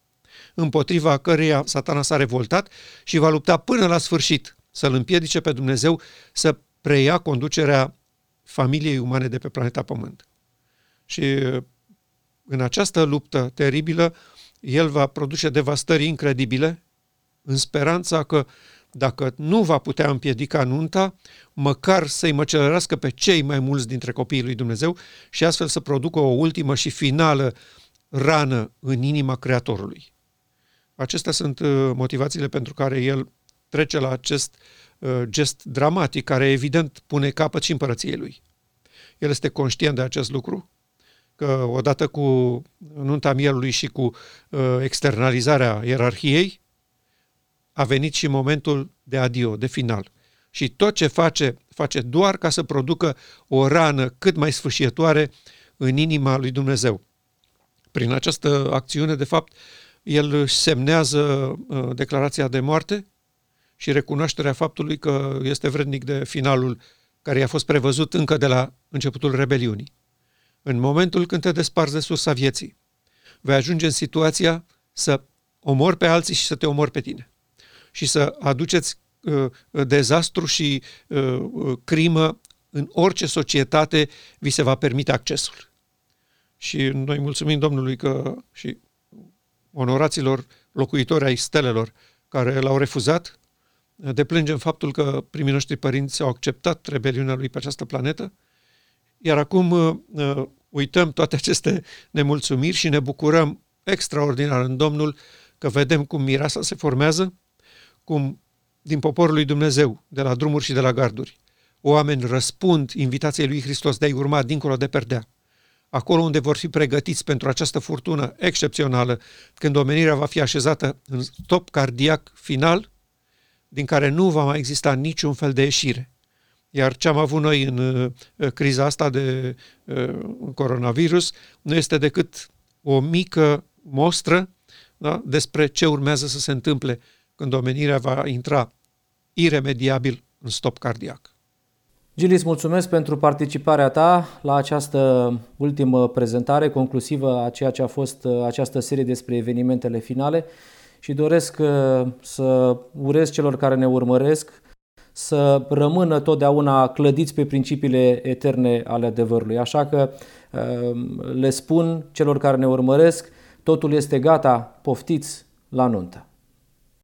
împotriva căreia Satana s-a revoltat și va lupta până la sfârșit să-L împiedice pe Dumnezeu să preia conducerea familiei umane de pe planeta Pământ. Și în această luptă teribilă, el va produce devastări incredibile, în speranța că dacă nu va putea împiedica nunta, măcar să-i măcelărească pe cei mai mulți dintre copiii lui Dumnezeu și astfel să producă o ultimă și finală rană în inima Creatorului. Acestea sunt motivațiile pentru care el trece la acest gest dramatic, care evident pune capăt și împărăției lui. El este conștient de acest lucru, că odată cu nunta mielului și cu uh, externalizarea ierarhiei, a venit și momentul de adio, de final. Și tot ce face, face doar ca să producă o rană cât mai sfâșietoare în inima lui Dumnezeu. Prin această acțiune, de fapt, el își semnează declarația de moarte și recunoașterea faptului că este vrednic de finalul care i-a fost prevăzut încă de la începutul rebeliunii. În momentul când te desparți de sursa vieții, vei ajunge în situația să omori pe alții și să te omori pe tine. Și să aduceți uh, dezastru și uh, crimă în orice societate vi se va permite accesul. Și noi mulțumim Domnului că și onoraților locuitori ai stelelor care l-au refuzat, deplângem faptul că primii noștri părinți au acceptat rebeliunea lui pe această planetă, iar acum uh, uităm toate aceste nemulțumiri și ne bucurăm extraordinar în Domnul că vedem cum mireasa se formează, cum din poporul lui Dumnezeu, de la drumuri și de la garduri, oameni răspund invitației lui Hristos de a-i urma dincolo de perdea, acolo unde vor fi pregătiți pentru această furtună excepțională, când omenirea va fi așezată în stop cardiac final, din care nu va mai exista niciun fel de ieșire. Iar ce am avut noi în uh, criza asta de uh, coronavirus nu este decât o mică mostră, da, despre ce urmează să se întâmple când omenirea va intra iremediabil în stop cardiac. Gili, îți mulțumesc pentru participarea ta la această ultimă prezentare conclusivă a ceea ce a fost această serie despre evenimentele finale și doresc să urez celor care ne urmăresc să rămână totdeauna clădiți pe principiile eterne ale adevărului. Așa că le spun celor care ne urmăresc, totul este gata, poftiți la nuntă!